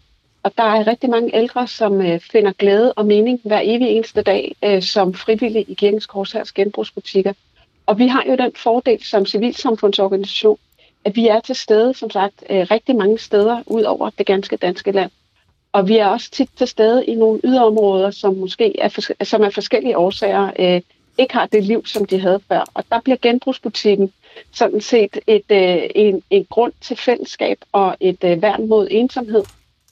Og der er rigtig mange ældre, som øh, finder glæde og mening hver evig eneste dag øh, som frivillige i Kirkens Korshærs genbrugsbutikker. Og vi har jo den fordel som civilsamfundsorganisation, at vi er til stede, som sagt, rigtig mange steder ud over det ganske danske land. Og vi er også tit til stede i nogle yderområder, som måske er for, som af forskellige årsager øh, ikke har det liv, som de havde før. Og der bliver genbrugsbutikken sådan set et, øh, en, en grund til fællesskab og et øh, værn mod ensomhed.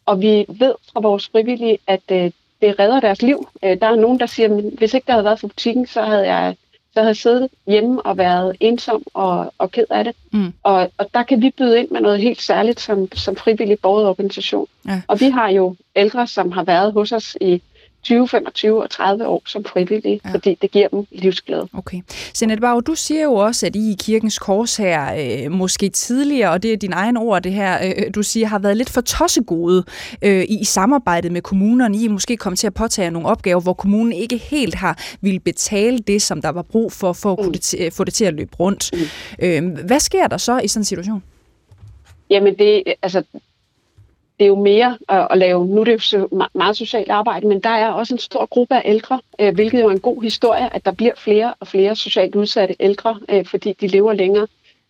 Og vi ved fra vores frivillige, at øh, det redder deres liv. Øh, der er nogen, der siger, at hvis ikke der havde været for butikken, så havde jeg... der havde siddet hjemme og været ensom og, og ked af det. Mm. Og, og der kan vi byde ind med noget helt særligt som, som frivillig borgerorganisation. Ja. Og vi har jo ældre, som har været hos os i tyve, femogtyve og tredive år som frivillige, ja. Fordi det giver dem livsglæde. Okay. Jeanette Bauer, du siger jo også, at I i Kirkens Korshær øh, måske tidligere, og det er din egen ord, det her, øh, du siger, har været lidt for tossegode øh, i samarbejdet med kommunerne. I er måske kommet til at påtage nogle opgaver, hvor kommunen ikke helt har ville betale det, som der var brug for, for at mm. kunne det t- få det til at løbe rundt. Mm. Øh, hvad sker der så i sådan en situation? Jamen det, altså... Det er jo mere at lave, nu er det jo meget socialt arbejde, men der er også en stor gruppe af ældre, hvilket jo er en god historie, at der bliver flere og flere socialt udsatte ældre, fordi de lever længere.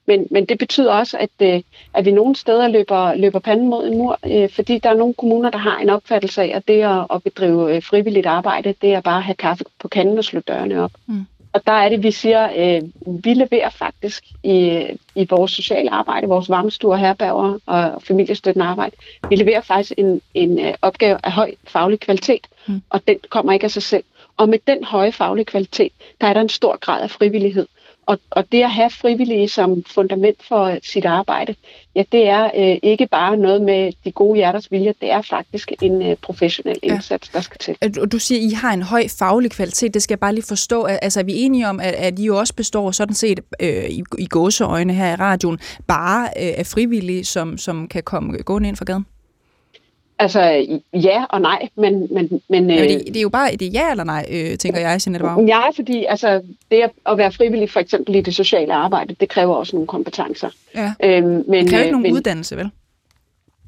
Men, men det betyder også, at, at vi nogle steder løber, løber panden mod en mur, fordi der er nogle kommuner, der har en opfattelse af, at det at bedrive frivilligt arbejde, det er bare at have kaffe på kanden og slå dørene op. Mm. Og der er det, vi siger, øh, vi leverer faktisk i, i vores sociale arbejde, vores varmestuer, herberger og familiestøttende arbejde, vi leverer faktisk en, en opgave af høj faglig kvalitet, mm. og den kommer ikke af sig selv. Og med den høje faglige kvalitet, der er der en stor grad af frivillighed. Og, og det at have frivillige som fundament for sit arbejde, ja, det er øh, ikke bare noget med de gode hjerters vilje, det er faktisk en øh, professionel indsats, ja. Der skal til. Du, du siger, I har en høj faglig kvalitet, det skal jeg bare lige forstå. Altså, er vi enige om, at, at I jo også består sådan set øh, i, i gåseøjne her i radioen, bare øh, af frivillige, som, som kan komme gående ind fra gaden? Altså ja og nej, men... men, men ja, det, det er jo bare det er ja eller nej, øh, tænker jeg, Jeanette Bauer. Ja, fordi altså, det at være frivillig for eksempel i det sociale arbejde, det kræver også nogle kompetencer. Ja. Øhm, men, det kræver ikke øh, nogen men, uddannelse, vel?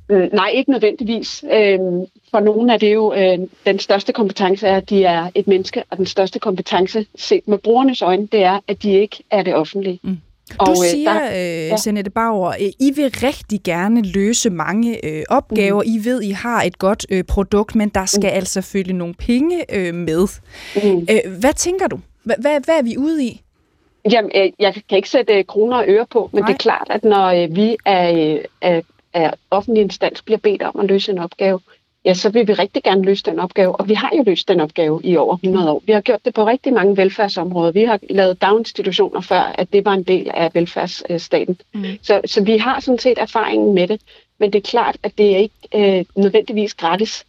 Øh, nej, ikke nødvendigvis. Øh, for nogen er det jo, øh, den største kompetence er, at de er et menneske, og den største kompetence set med brugernes øjne, det er, at de ikke er det offentlige. Mm. Du og, siger, der, ja. Jeanette Bauer, I vil rigtig gerne løse mange øh, opgaver. Mm. I ved, I har et godt øh, produkt, men der skal mm. altså selvfølgelig nogle penge øh, med. Mm. Øh, hvad tænker du? Hvad er vi ude i? Jamen, jeg kan ikke sætte kroner og øre på, men Nej. Det er klart, at når vi er, er, er offentlig instans bliver bedt om at løse en opgave, ja, så vil vi rigtig gerne løse den opgave, og vi har jo løst den opgave i over hundrede år. Vi har gjort det på rigtig mange velfærdsområder. Vi har lavet daginstitutioner før, at det var en del af velfærdsstaten. Mm. Så, så vi har sådan set erfaringen med det, men det er klart, at det er ikke øh, nødvendigvis gratis.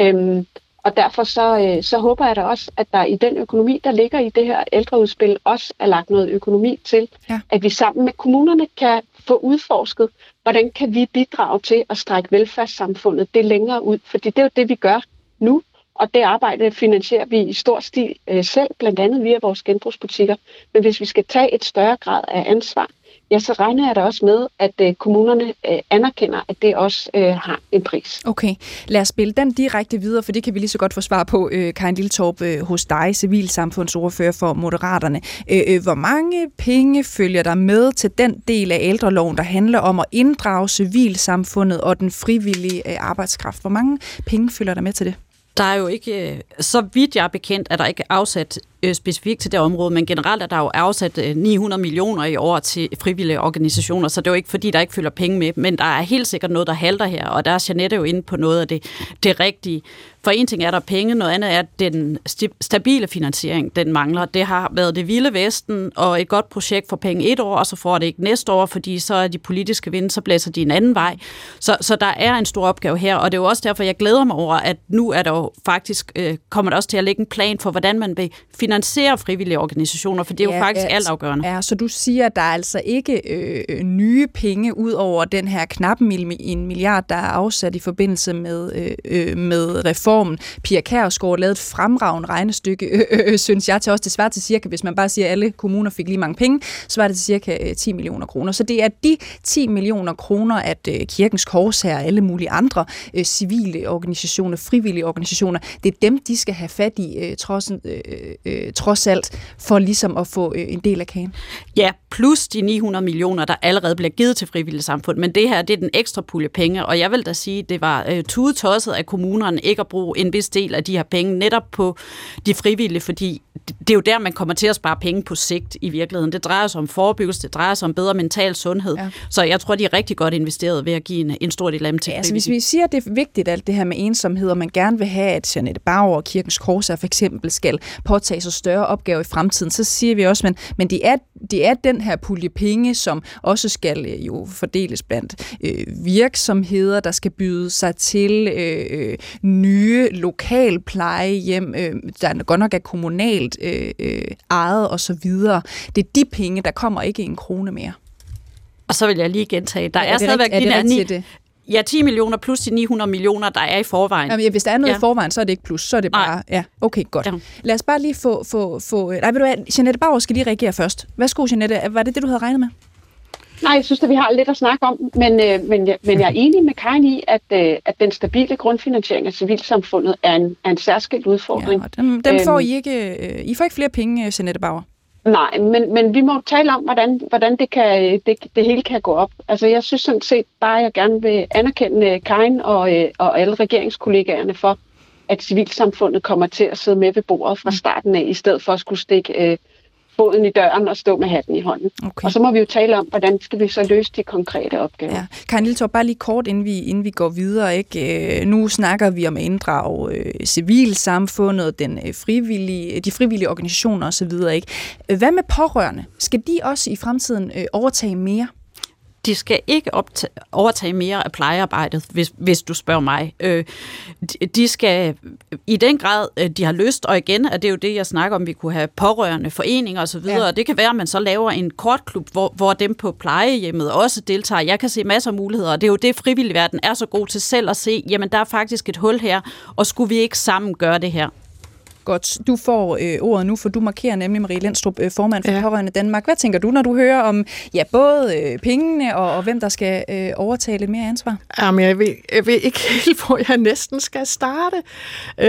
Øhm, Og derfor så, så håber jeg da også, at der i den økonomi, der ligger i det her ældreudspil, også er lagt noget økonomi til, ja. At vi sammen med kommunerne kan få udforsket, hvordan kan vi bidrage til at strække velfærdssamfundet det længere ud. Fordi det er jo det, vi gør nu, og det arbejde finansierer vi i stor stil selv, blandt andet via vores genbrugsbutikker. Men hvis vi skal tage et større grad af ansvar, ja, så regner jeg da også med, at kommunerne anerkender, at det også har en pris. Okay, lad os spille den direkte videre, for det kan vi lige så godt få svar på, Karin Lilletorp, hos dig, civilsamfundsordfører for Moderaterne. Hvor mange penge følger der med til den del af ældreloven, der handler om at inddrage civilsamfundet og den frivillige arbejdskraft? Hvor mange penge følger der med til det? Der er jo ikke, så vidt jeg er bekendt, at der ikke er afsat øh, specifikt til det område, men generelt er der jo afsat øh, ni hundrede millioner i år til frivillige organisationer, så det er jo ikke fordi, der ikke følger penge med, men der er helt sikkert noget, der halter her, og der er Jeanette jo inde på noget af det, det rigtige. For en ting er der penge, noget andet er den sti- stabile finansiering, den mangler. Det har været det vilde vesten, og et godt projekt for penge et år, og så får det ikke næste år, fordi så er de politiske vinde, så blæser de en anden vej. Så, så der er en stor opgave her, og det er jo også derfor, jeg glæder mig over, at nu er der jo faktisk, øh, kommer der også til at lægge en plan for, hvordan man vil finansiere frivillige organisationer, for det er ja, jo faktisk ja, altafgørende. Ja, så du siger, at der er altså ikke øh, nye penge ud over den her knap en milliard, der er afsat i forbindelse med, øh, med reform. Pia Kjærsgaard lavede et fremragende regnestykke, øh, øh, synes jeg, til også desværre til cirka, hvis man bare siger, at alle kommuner fik lige mange penge, så var det til cirka ti millioner kroner. Så det er de ti millioner kroner, at øh, Kirkens Korshær og alle mulige andre øh, civile organisationer, frivillige organisationer, det er dem, de skal have fat i, øh, trods, øh, øh, trods alt, for ligesom at få øh, en del af kagen. Ja, plus de ni hundrede millioner, der allerede bliver givet til frivillige samfund, men det her, det er den ekstra pulje penge, og jeg vil da sige, det var øh, tudetosset af kommunerne ikke at bruge en vis del af de her penge netop på de frivillige, fordi det er jo der, man kommer til at spare penge på sigt i virkeligheden. Det drejer sig om forebyggelse, det drejer sig om bedre mental sundhed. Ja. Så jeg tror, de er rigtig godt investeret ved at give en, en stor del af dem til ja, altså hvis vi siger, at det er vigtigt, alt det her med ensomhed, og man gerne vil have, at Jeanette Bauer og Kirkens Korshær for eksempel skal påtage sig større opgaver i fremtiden, så siger vi også, men, men det, er, det er den her pulje penge, som også skal jo fordeles blandt øh, virksomheder, der skal byde sig til øh, nye lokal plejehjem, øh, der godt nok er kommunalt øh, øh, ejet og så videre. Det er de penge, der kommer ikke en krone mere. Og så vil jeg lige gentage, der ja, er stadigvæk de der ni... Ja, ti millioner plus de ni hundrede millioner, der er i forvejen. Jamen, ja, hvis der er noget ja. I forvejen, så er det ikke plus, så er det bare... Nej. Ja, okay, godt. Ja. Lad os bare lige få... få, få nej, ved du hvad, Jeanette Bauer skal lige reagere først. Værsgo, Jeanette, var det det, du havde regnet med? Nej, jeg synes, at vi har lidt at snakke om, men, øh, men, jeg, men jeg er enig med Karin i, at, øh, at den stabile grundfinansiering af civilsamfundet er en, er en særskilt udfordring. Ja, dem, dem får I ikke... Øh, I får ikke flere penge, Jeanette Bauer. Nej, men, men vi må tale om, hvordan, hvordan det, kan, det, det hele kan gå op. Altså, jeg synes sådan set bare, at jeg gerne vil anerkende Karin og, øh, og alle regeringskollegaerne for, at civilsamfundet kommer til at sidde med ved bordet fra starten af, i stedet for at skulle stikke... Øh, foden i døren og stå med hatten i hånden. Okay. Og så må vi jo tale om, hvordan skal vi så løse de konkrete opgaver. Ja. Karin Lilletorp, bare lige kort, inden vi, inden vi går videre. Ikke? Øh, nu snakker vi om at inddrage øh, civilsamfundet, den, øh, frivillige, de frivillige organisationer osv. Ikke? Hvad med pårørende? Skal de også i fremtiden øh, overtage mere? De skal ikke optage, overtage mere af plejearbejdet, hvis, hvis du spørger mig. Øh, de, de skal i den grad, de har lyst, og igen er det jo det, jeg snakker om, vi kunne have pårørende foreninger osv., og ja. Det kan være, at man så laver en kortklub, hvor, hvor dem på plejehjemmet også deltager. Jeg kan se masser af muligheder, og det er jo det, frivilligverden er så god til selv at se, jamen der er faktisk et hul her, og skulle vi ikke sammen gøre det her? Godt. Du får øh, ordet nu, for du markerer nemlig Marie Lendstrup, øh, formand for ja. Pårørende Danmark. Hvad tænker du, når du hører om ja, både øh, pengene og, og hvem, der skal øh, overtage lidt mere ansvar? Jamen, jeg ved, jeg ved ikke helt, hvor jeg næsten skal starte. Øh,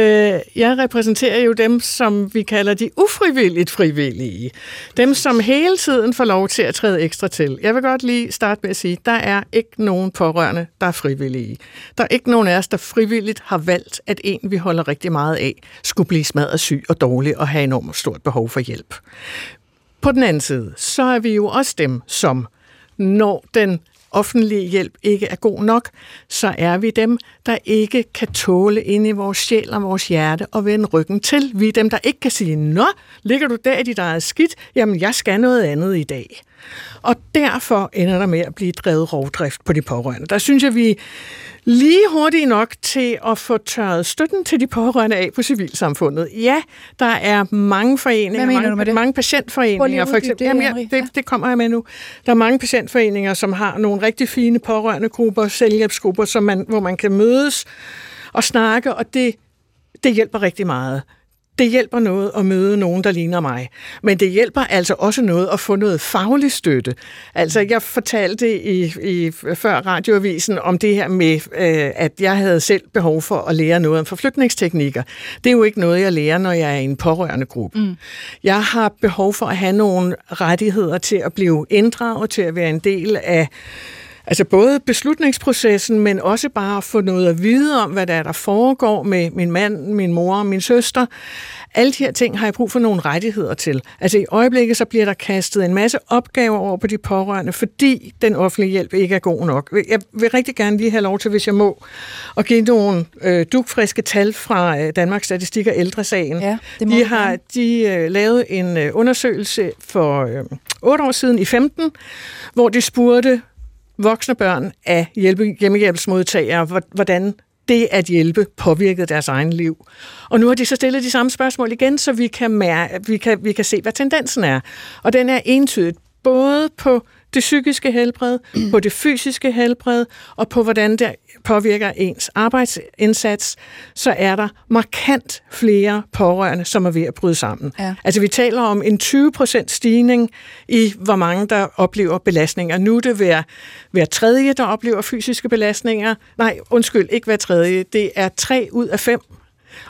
jeg repræsenterer jo dem, som vi kalder de ufrivilligt frivillige. Dem, som hele tiden får lov til at træde ekstra til. Jeg vil godt lige starte med at sige, der er ikke nogen pårørende, der er frivillige. Der er ikke nogen af os, der frivilligt har valgt, at en, vi holder rigtig meget af, skulle blive smadret og syg og dårlig og have enormt stort behov for hjælp. På den anden side, så er vi jo også dem, som når den offentlige hjælp ikke er god nok, så er vi dem, der ikke kan tåle inde i vores sjæl og vores hjerte og vende ryggen til. Vi er dem, der ikke kan sige, nå, ligger du der i dit eget skidt? Jamen, jeg skal noget andet i dag. Og derfor ender der med at blive drevet rovdrift på de pårørende. Der synes jeg, vi er lige hurtige nok til at få tørret støtten til de pårørende af på civilsamfundet. Ja, der er mange foreninger, mange, mange patientforeninger for eksempel. Det, Jamen, ja, det, det kommer jeg med nu. Der er mange patientforeninger, som har nogle rigtig fine pårørende grupper, selvhjælpsgrupper, som man, hvor man kan mødes og snakke, og det, det hjælper rigtig meget. Det hjælper noget at møde nogen, der ligner mig. Men det hjælper altså også noget at få noget faglig støtte. Altså, jeg fortalte i, i før radioavisen om det her med, øh, at jeg havde selv behov for at lære noget om forflytningsteknikker. Det er jo ikke noget, jeg lærer, når jeg er i en pårørende gruppe. Mm. Jeg har behov for at have nogle rettigheder til at blive inddraget, til at være en del af altså både beslutningsprocessen, men også bare at få noget at vide om, hvad der er, der foregår med min mand, min mor og min søster. Alle de her ting har jeg brug for nogle rettigheder til. Altså i øjeblikket, så bliver der kastet en masse opgaver over på de pårørende, fordi den offentlige hjælp ikke er god nok. Jeg vil rigtig gerne lige have lov til, hvis jeg må, at give nogle øh, dugfriske tal fra øh, Danmarks Statistik og Ældresagen. Ja, de har de, øh, lavet en øh, undersøgelse for øh, otte år siden i femten, hvor de spurgte voksne børn af hjemmehjælpsmodtagere, hvordan det at hjælpe påvirkede deres egen liv. Og nu har de så stillet de samme spørgsmål igen, så vi kan, mær- vi kan, vi kan se, hvad tendensen er. Og den er entydigt, både på det psykiske helbred, mm. på det fysiske helbred, og på hvordan det påvirker ens arbejdsindsats, så er der markant flere pårørende, som er ved at bryde sammen. Ja. Altså vi taler om en tyve procent stigning i, hvor mange der oplever belastninger. Nu er det hver, hver tredje, der oplever fysiske belastninger. Nej, undskyld, ikke hver tredje. Det er tre ud af fem.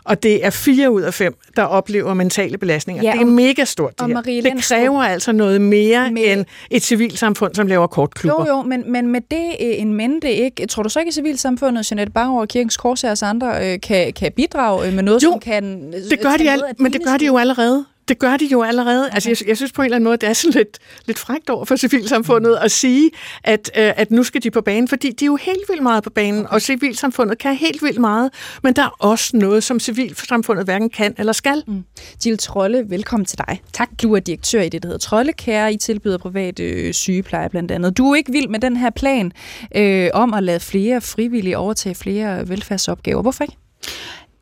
Og det er fire ud af fem, der oplever mentale belastninger. Ja, det er mega stort, det her. Det kræver altså noget mere med end et civilsamfund, som laver kortklubber. Jo, jo, men, men med det en mente ikke. Tror du så ikke, at civilsamfundet, Jeanette Bauer og Kirkens Korshær og andre, kan, kan bidrage med noget, jo, som kan... Jo, det gør de, al- men det gør de jo allerede. Det gør de jo allerede. Altså, jeg, jeg synes på en eller anden måde, det er sådan lidt, lidt frækt over for civilsamfundet at sige, at, øh, at nu skal de på banen, fordi de er jo helt vildt meget på banen, og civilsamfundet kan helt vildt meget, men der er også noget, som civilsamfundet hverken kan eller skal. Mm. Jill Trolle, velkommen til dig. Tak. Du er direktør i det, der hedder Trolle Care. I tilbyder privat øh, sygepleje blandt andet. Du er ikke vild med den her plan øh, om at lade flere frivillige overtage flere velfærdsopgaver. Hvorfor ikke?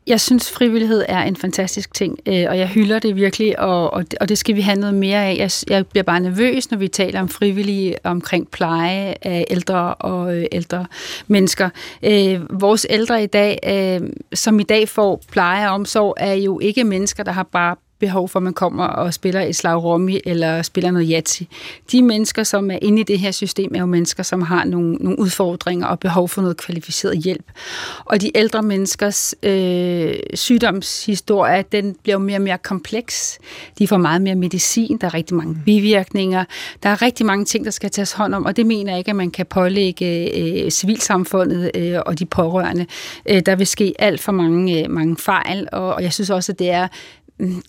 Jeg synes, frivillighed er en fantastisk ting, øh, og jeg hylder det virkelig, og, og, det, og det skal vi have noget mere af. Jeg, jeg bliver bare nervøs, når vi taler om frivillige, omkring pleje af ældre og øh, ældre mennesker. Øh, vores ældre i dag, øh, som i dag får pleje og omsorg, er jo ikke mennesker, der har bare behov for, at man kommer og spiller et slag rummi eller spiller noget yatzy. De mennesker, som er inde i det her system, er jo mennesker, som har nogle, nogle udfordringer og behov for noget kvalificeret hjælp. Og de ældre menneskers øh, sygdomshistorie, den bliver jo mere og mere kompleks. De får meget mere medicin, der er rigtig mange bivirkninger, der er rigtig mange ting, der skal tages hånd om, og det mener jeg ikke, at man kan pålægge øh, civilsamfundet øh, og de pårørende. Øh, der vil ske alt for mange, øh, mange fejl, og, og jeg synes også, at det er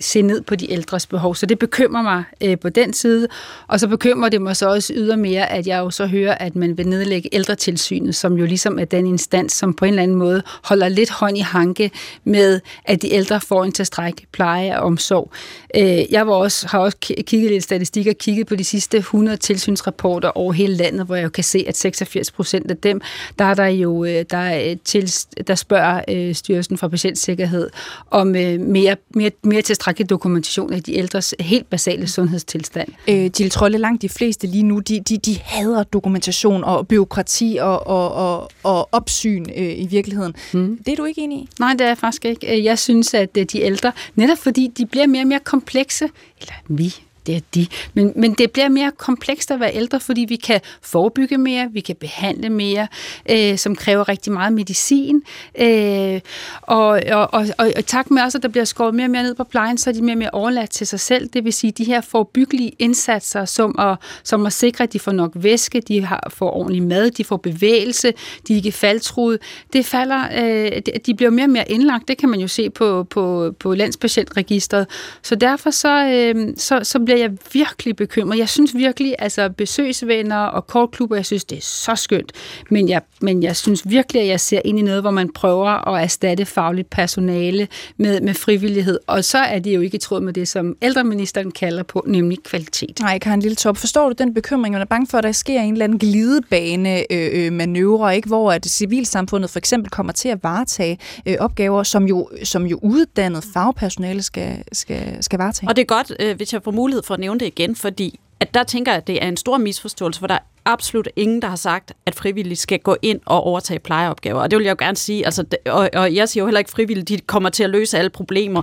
se ned på de ældres behov. Så det bekymrer mig øh, på den side. Og så bekymrer det mig så også ydermere, at jeg jo så hører, at man vil nedlægge ældretilsynet, som jo ligesom er den instans, som på en eller anden måde holder lidt hånd i hanke med, at de ældre får en tilstrækkelig pleje og omsorg. Øh, jeg var også, har også kigget lidt statistik og kigget på de sidste hundrede tilsynsrapporter over hele landet, hvor jeg jo kan se, at seksogfirs procent af dem, der er der jo, der, er til, der spørger øh, Styrelsen for Patientsikkerhed om øh, mere, mere, mere mere tilstrækkelig dokumentation af de ældres helt basale sundhedstilstand. Øh, Jill Trolle, langt de fleste lige nu, de, de, de hader dokumentation og byråkrati og, og, og, og opsyn øh, i virkeligheden. Mm. Det er du ikke enig i? Nej, det er jeg faktisk ikke. Jeg synes, at de ældre, netop fordi de bliver mere og mere komplekse, eller vi... Det er de. Men, men det bliver mere komplekst at være ældre, fordi vi kan forebygge mere, vi kan behandle mere, øh, som kræver rigtig meget medicin. Øh, og, og, og, og tak med også, at der bliver skåret mere og mere ned på plejen, så er de mere og mere overladt til sig selv. Det vil sige, de her forebyggelige indsatser, som at, som at sikre, at de får nok væske, de har, får ordentlig mad, de får bevægelse, de er ikke faldtruede. Det falder, øh, de bliver mere og mere indlagt. Det kan man jo se på, på, på landspatientregisteret. Så derfor så, øh, så, så bliver jeg virkelig bekymret. Jeg synes virkelig, altså besøgsvenner og kortklubber, jeg synes, det er så skønt. Men jeg, men jeg synes virkelig, at jeg ser ind i noget, hvor man prøver at erstatte fagligt personale med, med frivillighed. Og så er det jo ikke i tråd med det, som ældreministeren kalder på, nemlig kvalitet. Nej, Karin Lilletorp, forstår du den bekymring? Man er bange for, at der sker en eller anden glidebane-manøvre, øh, ikke? Hvor at civilsamfundet for eksempel kommer til at varetage øh, opgaver, som jo, som jo uddannet fagpersonale skal, skal, skal varetage. Og det er godt, øh, hvis jeg får mulighed for at nævne det igen, fordi at der tænker jeg, at det er en stor misforståelse, for der er absolut ingen, der har sagt, at frivillige skal gå ind og overtage plejeopgaver. Og det vil jeg jo gerne sige, altså, og, og jeg siger jo heller ikke, at frivillige de kommer til at løse alle problemer.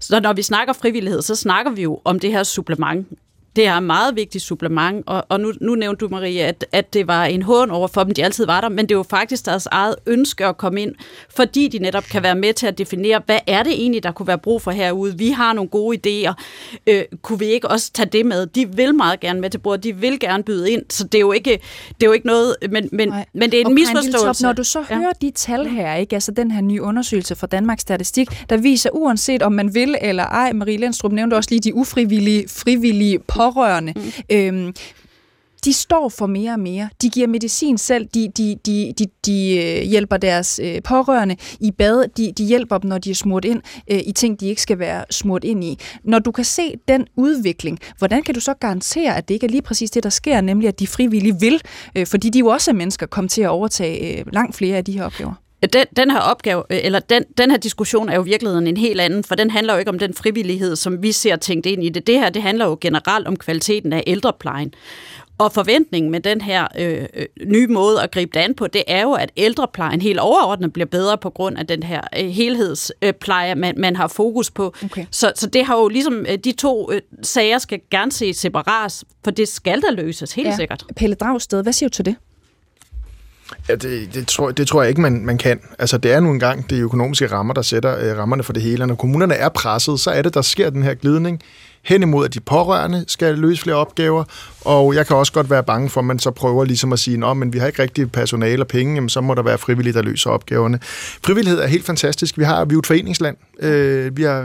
Så når vi snakker frivillighed, så snakker vi jo om det her supplement. Det er et meget vigtigt supplement, og, og nu, nu nævnte du, Marie, at, at det var en hån over for dem, de altid var der, men det er jo faktisk deres eget ønske at komme ind, fordi de netop kan være med til at definere, hvad er det egentlig, der kunne være brug for herude? Vi har nogle gode idéer. Øh, kunne vi ikke også tage det med? De vil meget gerne med til bordet, de vil gerne byde ind, så det er jo ikke, det er jo ikke noget, men, men, men det er en og misforståelse. Top, når du så hører ja. de tal her, ikke? Altså den her nye undersøgelse fra Danmarks Statistik, der viser uanset om man vil eller ej, Marie Lendstrup nævnte også lige de ufrivillige, frivillige pårørende. Mm. Øhm, de står for mere og mere. De giver medicin selv. De, de, de, de, de hjælper deres øh, pårørende i bad. De, de hjælper dem, når de er smurt ind øh, i ting, de ikke skal være smurt ind i. Når du kan se den udvikling, hvordan kan du så garantere, at det ikke er lige præcis det, der sker, nemlig at de frivillige vil, øh, fordi de jo også er mennesker, kommer til at overtage øh, langt flere af de her opgaver? Den, den her opgave, eller den, den her diskussion er jo i virkeligheden en helt anden, for den handler jo ikke om den frivillighed, som vi ser tænkt ind i det. Det her, det handler jo generelt om kvaliteten af ældreplejen. Og forventningen med den her øh, nye måde at gribe det an på, det er jo, at ældreplejen helt overordnet bliver bedre på grund af den her øh, helhedspleje, man, man har fokus på. Okay. Så, så det har jo ligesom, øh, de to øh, sager skal gerne ses separat, for det skal der løses, helt ja. sikkert. Pelle Dragsted, hvad siger du til det? Ja, det, det, tror, det tror jeg ikke, man, man kan. Altså, det er nu engang de økonomiske rammer, der sætter øh, rammerne for det hele. Og når kommunerne er presset, så er det, der sker den her glidning hen imod, at de pårørende skal løse flere opgaver. Og jeg kan også godt være bange for, at man så prøver ligesom at sige, nå, men vi har ikke rigtig personale og penge, jamen, så må der være frivillige, der løser opgaverne. Frivillighed er helt fantastisk. Vi, har, vi er et foreningsland. Øh, vi har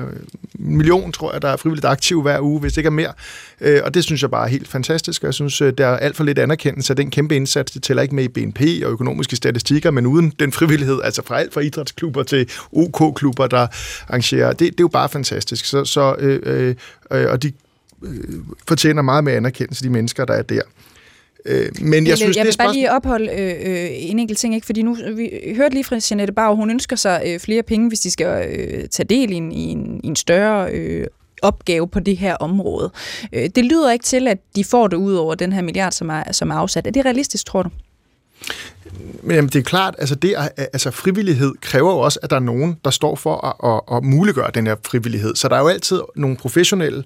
en million, tror jeg, der er frivilligt aktive hver uge, hvis det ikke er mere. Øh, og det synes jeg bare er helt fantastisk. Jeg synes, der er alt for lidt anerkendelse af den kæmpe indsats. Det tæller ikke med i B N P og økonomiske statistikker, men uden den frivillighed, altså fra alt fra idrætsklubber til OK-klubber, der arrangerer. Det, det er jo bare fantastisk. Så, så, øh, øh, og de fortjener meget mere anerkendelse, de mennesker, der er der. Men jeg, synes, jeg vil det bare lige opholde øh, en enkelt ting, ikke? Fordi nu vi hørte lige fra Jeanette Bauer, hun ønsker sig øh, flere penge, hvis de skal øh, tage del i en, i en, i en større øh, opgave på det her område. Øh, det lyder ikke til, at de får det ud over den her milliard, som er, som er afsat. Er det realistisk, tror du? Men jamen, det er klart, altså, det er, altså frivillighed kræver jo også, at der er nogen, der står for at, at, at muliggøre den her frivillighed. Så der er jo altid nogle professionelle,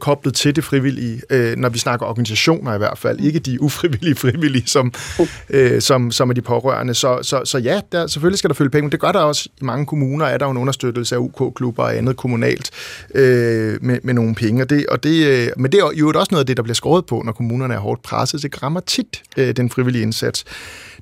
koblet til det frivillige, når vi snakker organisationer i hvert fald, ikke de ufrivillige frivillige, som, okay. som, som er de pårørende. Så, så, så ja, der, selvfølgelig skal der følge penge, men det gør der også i mange kommuner, er der jo en understøttelse af U K-klubber og andet kommunalt øh, med, med nogle penge. Og det, og det, men det er jo også noget af det, der bliver skåret på, når kommunerne er hårdt presset. Det rammer tit øh, den frivillige indsats.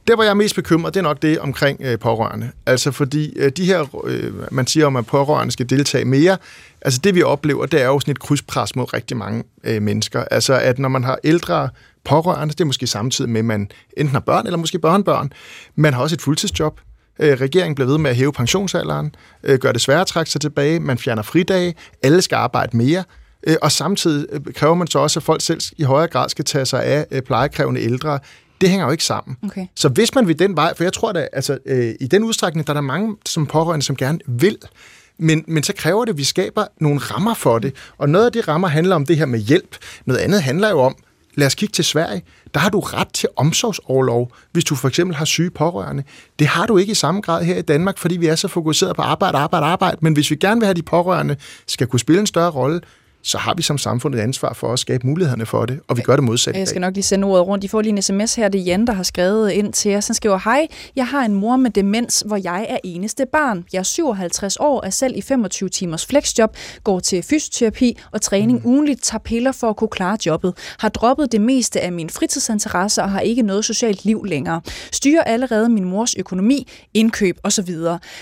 Der, hvor jeg er mest bekymret, det er nok det omkring øh, pårørende. Altså fordi øh, de her, øh, man siger om, at pårørende skal deltage mere, altså det vi oplever, det er jo sådan et krydspres mod rigtig mange øh, mennesker. Altså at når man har ældre pårørende, det er måske samtidig med, at man enten har børn eller måske børnebørn, man har også et fuldtidsjob. Øh, regeringen bliver ved med at hæve pensionsalderen, øh, gør det sværere at trække sig tilbage, man fjerner fridage, alle skal arbejde mere. Øh, og samtidig kræver man så også, at folk selv i højere grad skal tage sig af øh, plejekrævende ældre. Det hænger jo ikke sammen. Okay. Så hvis man vil den vej, for jeg tror da, altså øh, i den udstrækning, der er der mange som pårørende, som gerne vil, men, men så kræver det, at vi skaber nogle rammer for det. Og noget af de rammer handler om det her med hjælp. Noget andet handler jo om, lad os kigge til Sverige. Der har du ret til omsorgsorlov, hvis du for eksempel har syge pårørende. Det har du ikke i samme grad her i Danmark, fordi vi er så fokuseret på arbejde, arbejde, arbejde. Men hvis vi gerne vil have de pårørende, skal kunne spille en større rolle, så har vi som samfund et ansvar for at skabe mulighederne for det, og vi gør det modsat. Jeg skal nok lige sende ordet rundt. I får lige en sms her, det er Jan, der har skrevet ind til jer. Så skriver, hej, jeg har en mor med demens, hvor jeg er eneste barn. Jeg er syvoghalvtreds år, er selv i femogtyve timers flexjob, går til fysioterapi og træning mm. ugenligt, tager piller for at kunne klare jobbet. Har droppet det meste af mine fritidsinteresser og har ikke noget socialt liv længere. Styrer allerede min mors økonomi, indkøb osv.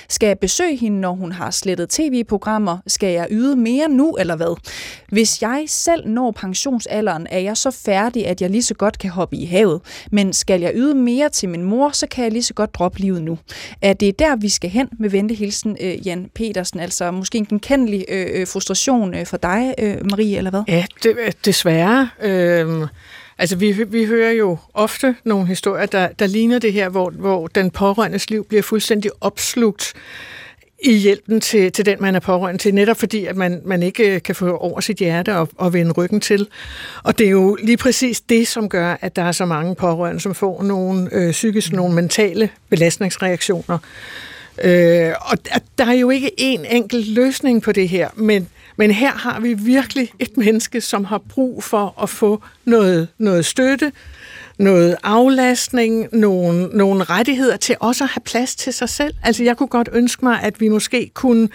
Skal jeg besøge hende, når hun har slettet tv-programmer? Skal jeg yde mere nu eller hvad? Hvis jeg selv når pensionsalderen, er jeg så færdig, at jeg lige så godt kan hoppe i havet. Men skal jeg yde mere til min mor, så kan jeg lige så godt droppe livet nu. Er det der, vi skal hen med ventehilsen, øh, Jan Petersen? Altså måske en genkendelig øh, frustration øh, for dig, øh, Marie, eller hvad? Ja, det, desværre. Øh, altså vi, vi hører jo ofte nogle historier, der, der ligner det her, hvor, hvor den pårørendes liv bliver fuldstændig opslugt i hjælpen til, til den, man er pårørende til, netop fordi, at man, man ikke kan få over sit hjerte og, og vende ryggen til. Og det er jo lige præcis det, som gør, at der er så mange pårørende, som får nogle øh, psykisk, nogle mentale belastningsreaktioner. Øh, og der er jo ikke én enkelt løsning på det her, men, men her har vi virkelig et menneske, som har brug for at få noget, noget støtte, noget aflastning, nogle, nogle rettigheder til også at have plads til sig selv. Altså jeg kunne godt ønske mig, at vi måske kunne,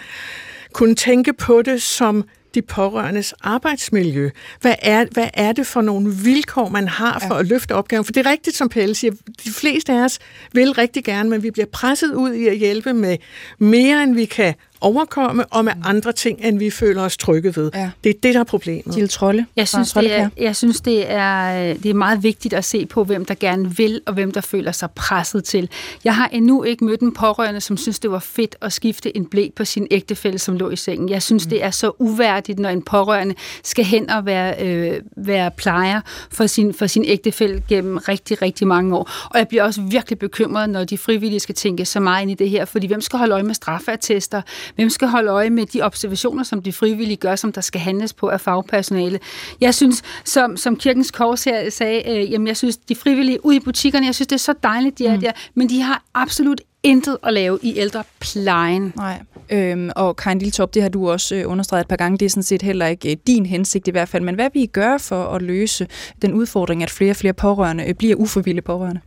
kunne tænke på det som de pårørendes arbejdsmiljø. Hvad er, hvad er det for nogle vilkår, man har for ja. At løfte opgaven? For det er rigtigt, som Pelle siger, de fleste af os vil rigtig gerne, men vi bliver presset ud i at hjælpe med mere, end vi kan overkomme, og med andre ting, end vi føler os trygge ved. Ja. Det er det, der er problemet. Jill Trolle. Jeg synes, det er, jeg synes det, er, det er meget vigtigt at se på, hvem der gerne vil, og hvem der føler sig presset til. Jeg har endnu ikke mødt en pårørende, som synes, det var fedt at skifte en blæ på sin ægtefælle, som lå i sengen. Jeg synes, mm. det er så uværdigt, når en pårørende skal hen og være, øh, være plejer for sin, for sin ægtefælle gennem rigtig, rigtig mange år. Og jeg bliver også virkelig bekymret, når de frivillige skal tænke så meget ind i det her, fordi hvem skal holde øje med straffeattester? Hvem skal holde øje med de observationer, som de frivillige gør, som der skal handles på af fagpersonale? Jeg synes, som, som Kirkens Korshær sagde, øh, jamen jeg synes, de frivillige ude i butikkerne, jeg synes, det er så dejligt, de er mm. der, men de har absolut intet at lave i ældreplejen. Nej, øhm, og Karin Lilletorp, det har du også øh, understreget et par gange, det er sådan set heller ikke øh, din hensigt i hvert fald, men hvad vi gør for at løse den udfordring, at flere og flere pårørende øh, bliver uforvilde pårørende?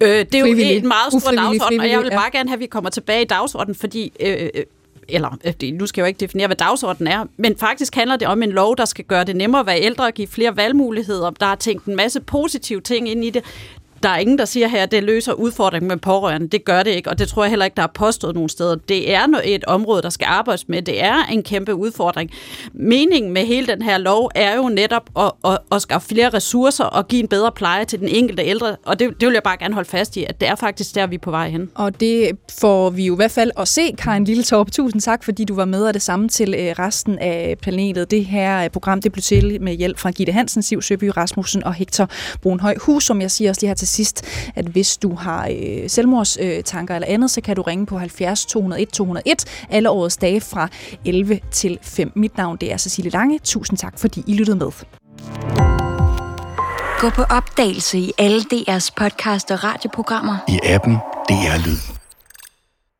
Øh, det er frivillige. Jo en meget stor dagsorden, og jeg vil bare ja. gerne have, at vi kommer tilbage i dagsordenen, fordi... Øh, øh, eller nu skal jeg jo ikke definere, hvad dagsordenen er, men faktisk handler det om en lov, der skal gøre det nemmere at være ældre og give flere valgmuligheder. Der er tænkt en masse positive ting ind i det. Der er ingen, der siger her, at det løser udfordringen med pårørende. Det gør det ikke, og det tror jeg heller ikke, der er påstået nogen steder. Det er et område, der skal arbejdes med. Det er en kæmpe udfordring. Meningen med hele den her lov er jo netop at, at, at skaffe flere ressourcer og give en bedre pleje til den enkelte ældre, og det, det vil jeg bare gerne holde fast i, at det er faktisk der, vi er på vej hen. Og det får vi jo i hvert fald at se, Karin Lilletorp. Tusind tak, fordi du var med, og det samme til resten af planetet. Det her program, det blev til med hjælp fra Gitte Hansen, Siv Søby Rasmussen og Hector Brunhøj Hus, som jeg siger også lige her til sidst, at hvis du har øh, selvmordstanker øh, eller andet, så kan du ringe på halvfjerds to nul et to nul et alle årets dage fra elleve til fem. Mit navn det er Cecilie Lange. Tusind tak, fordi I lyttede med. Gå på opdagelse i alle D R's podcast og radioprogrammer. I appen D R Lyd.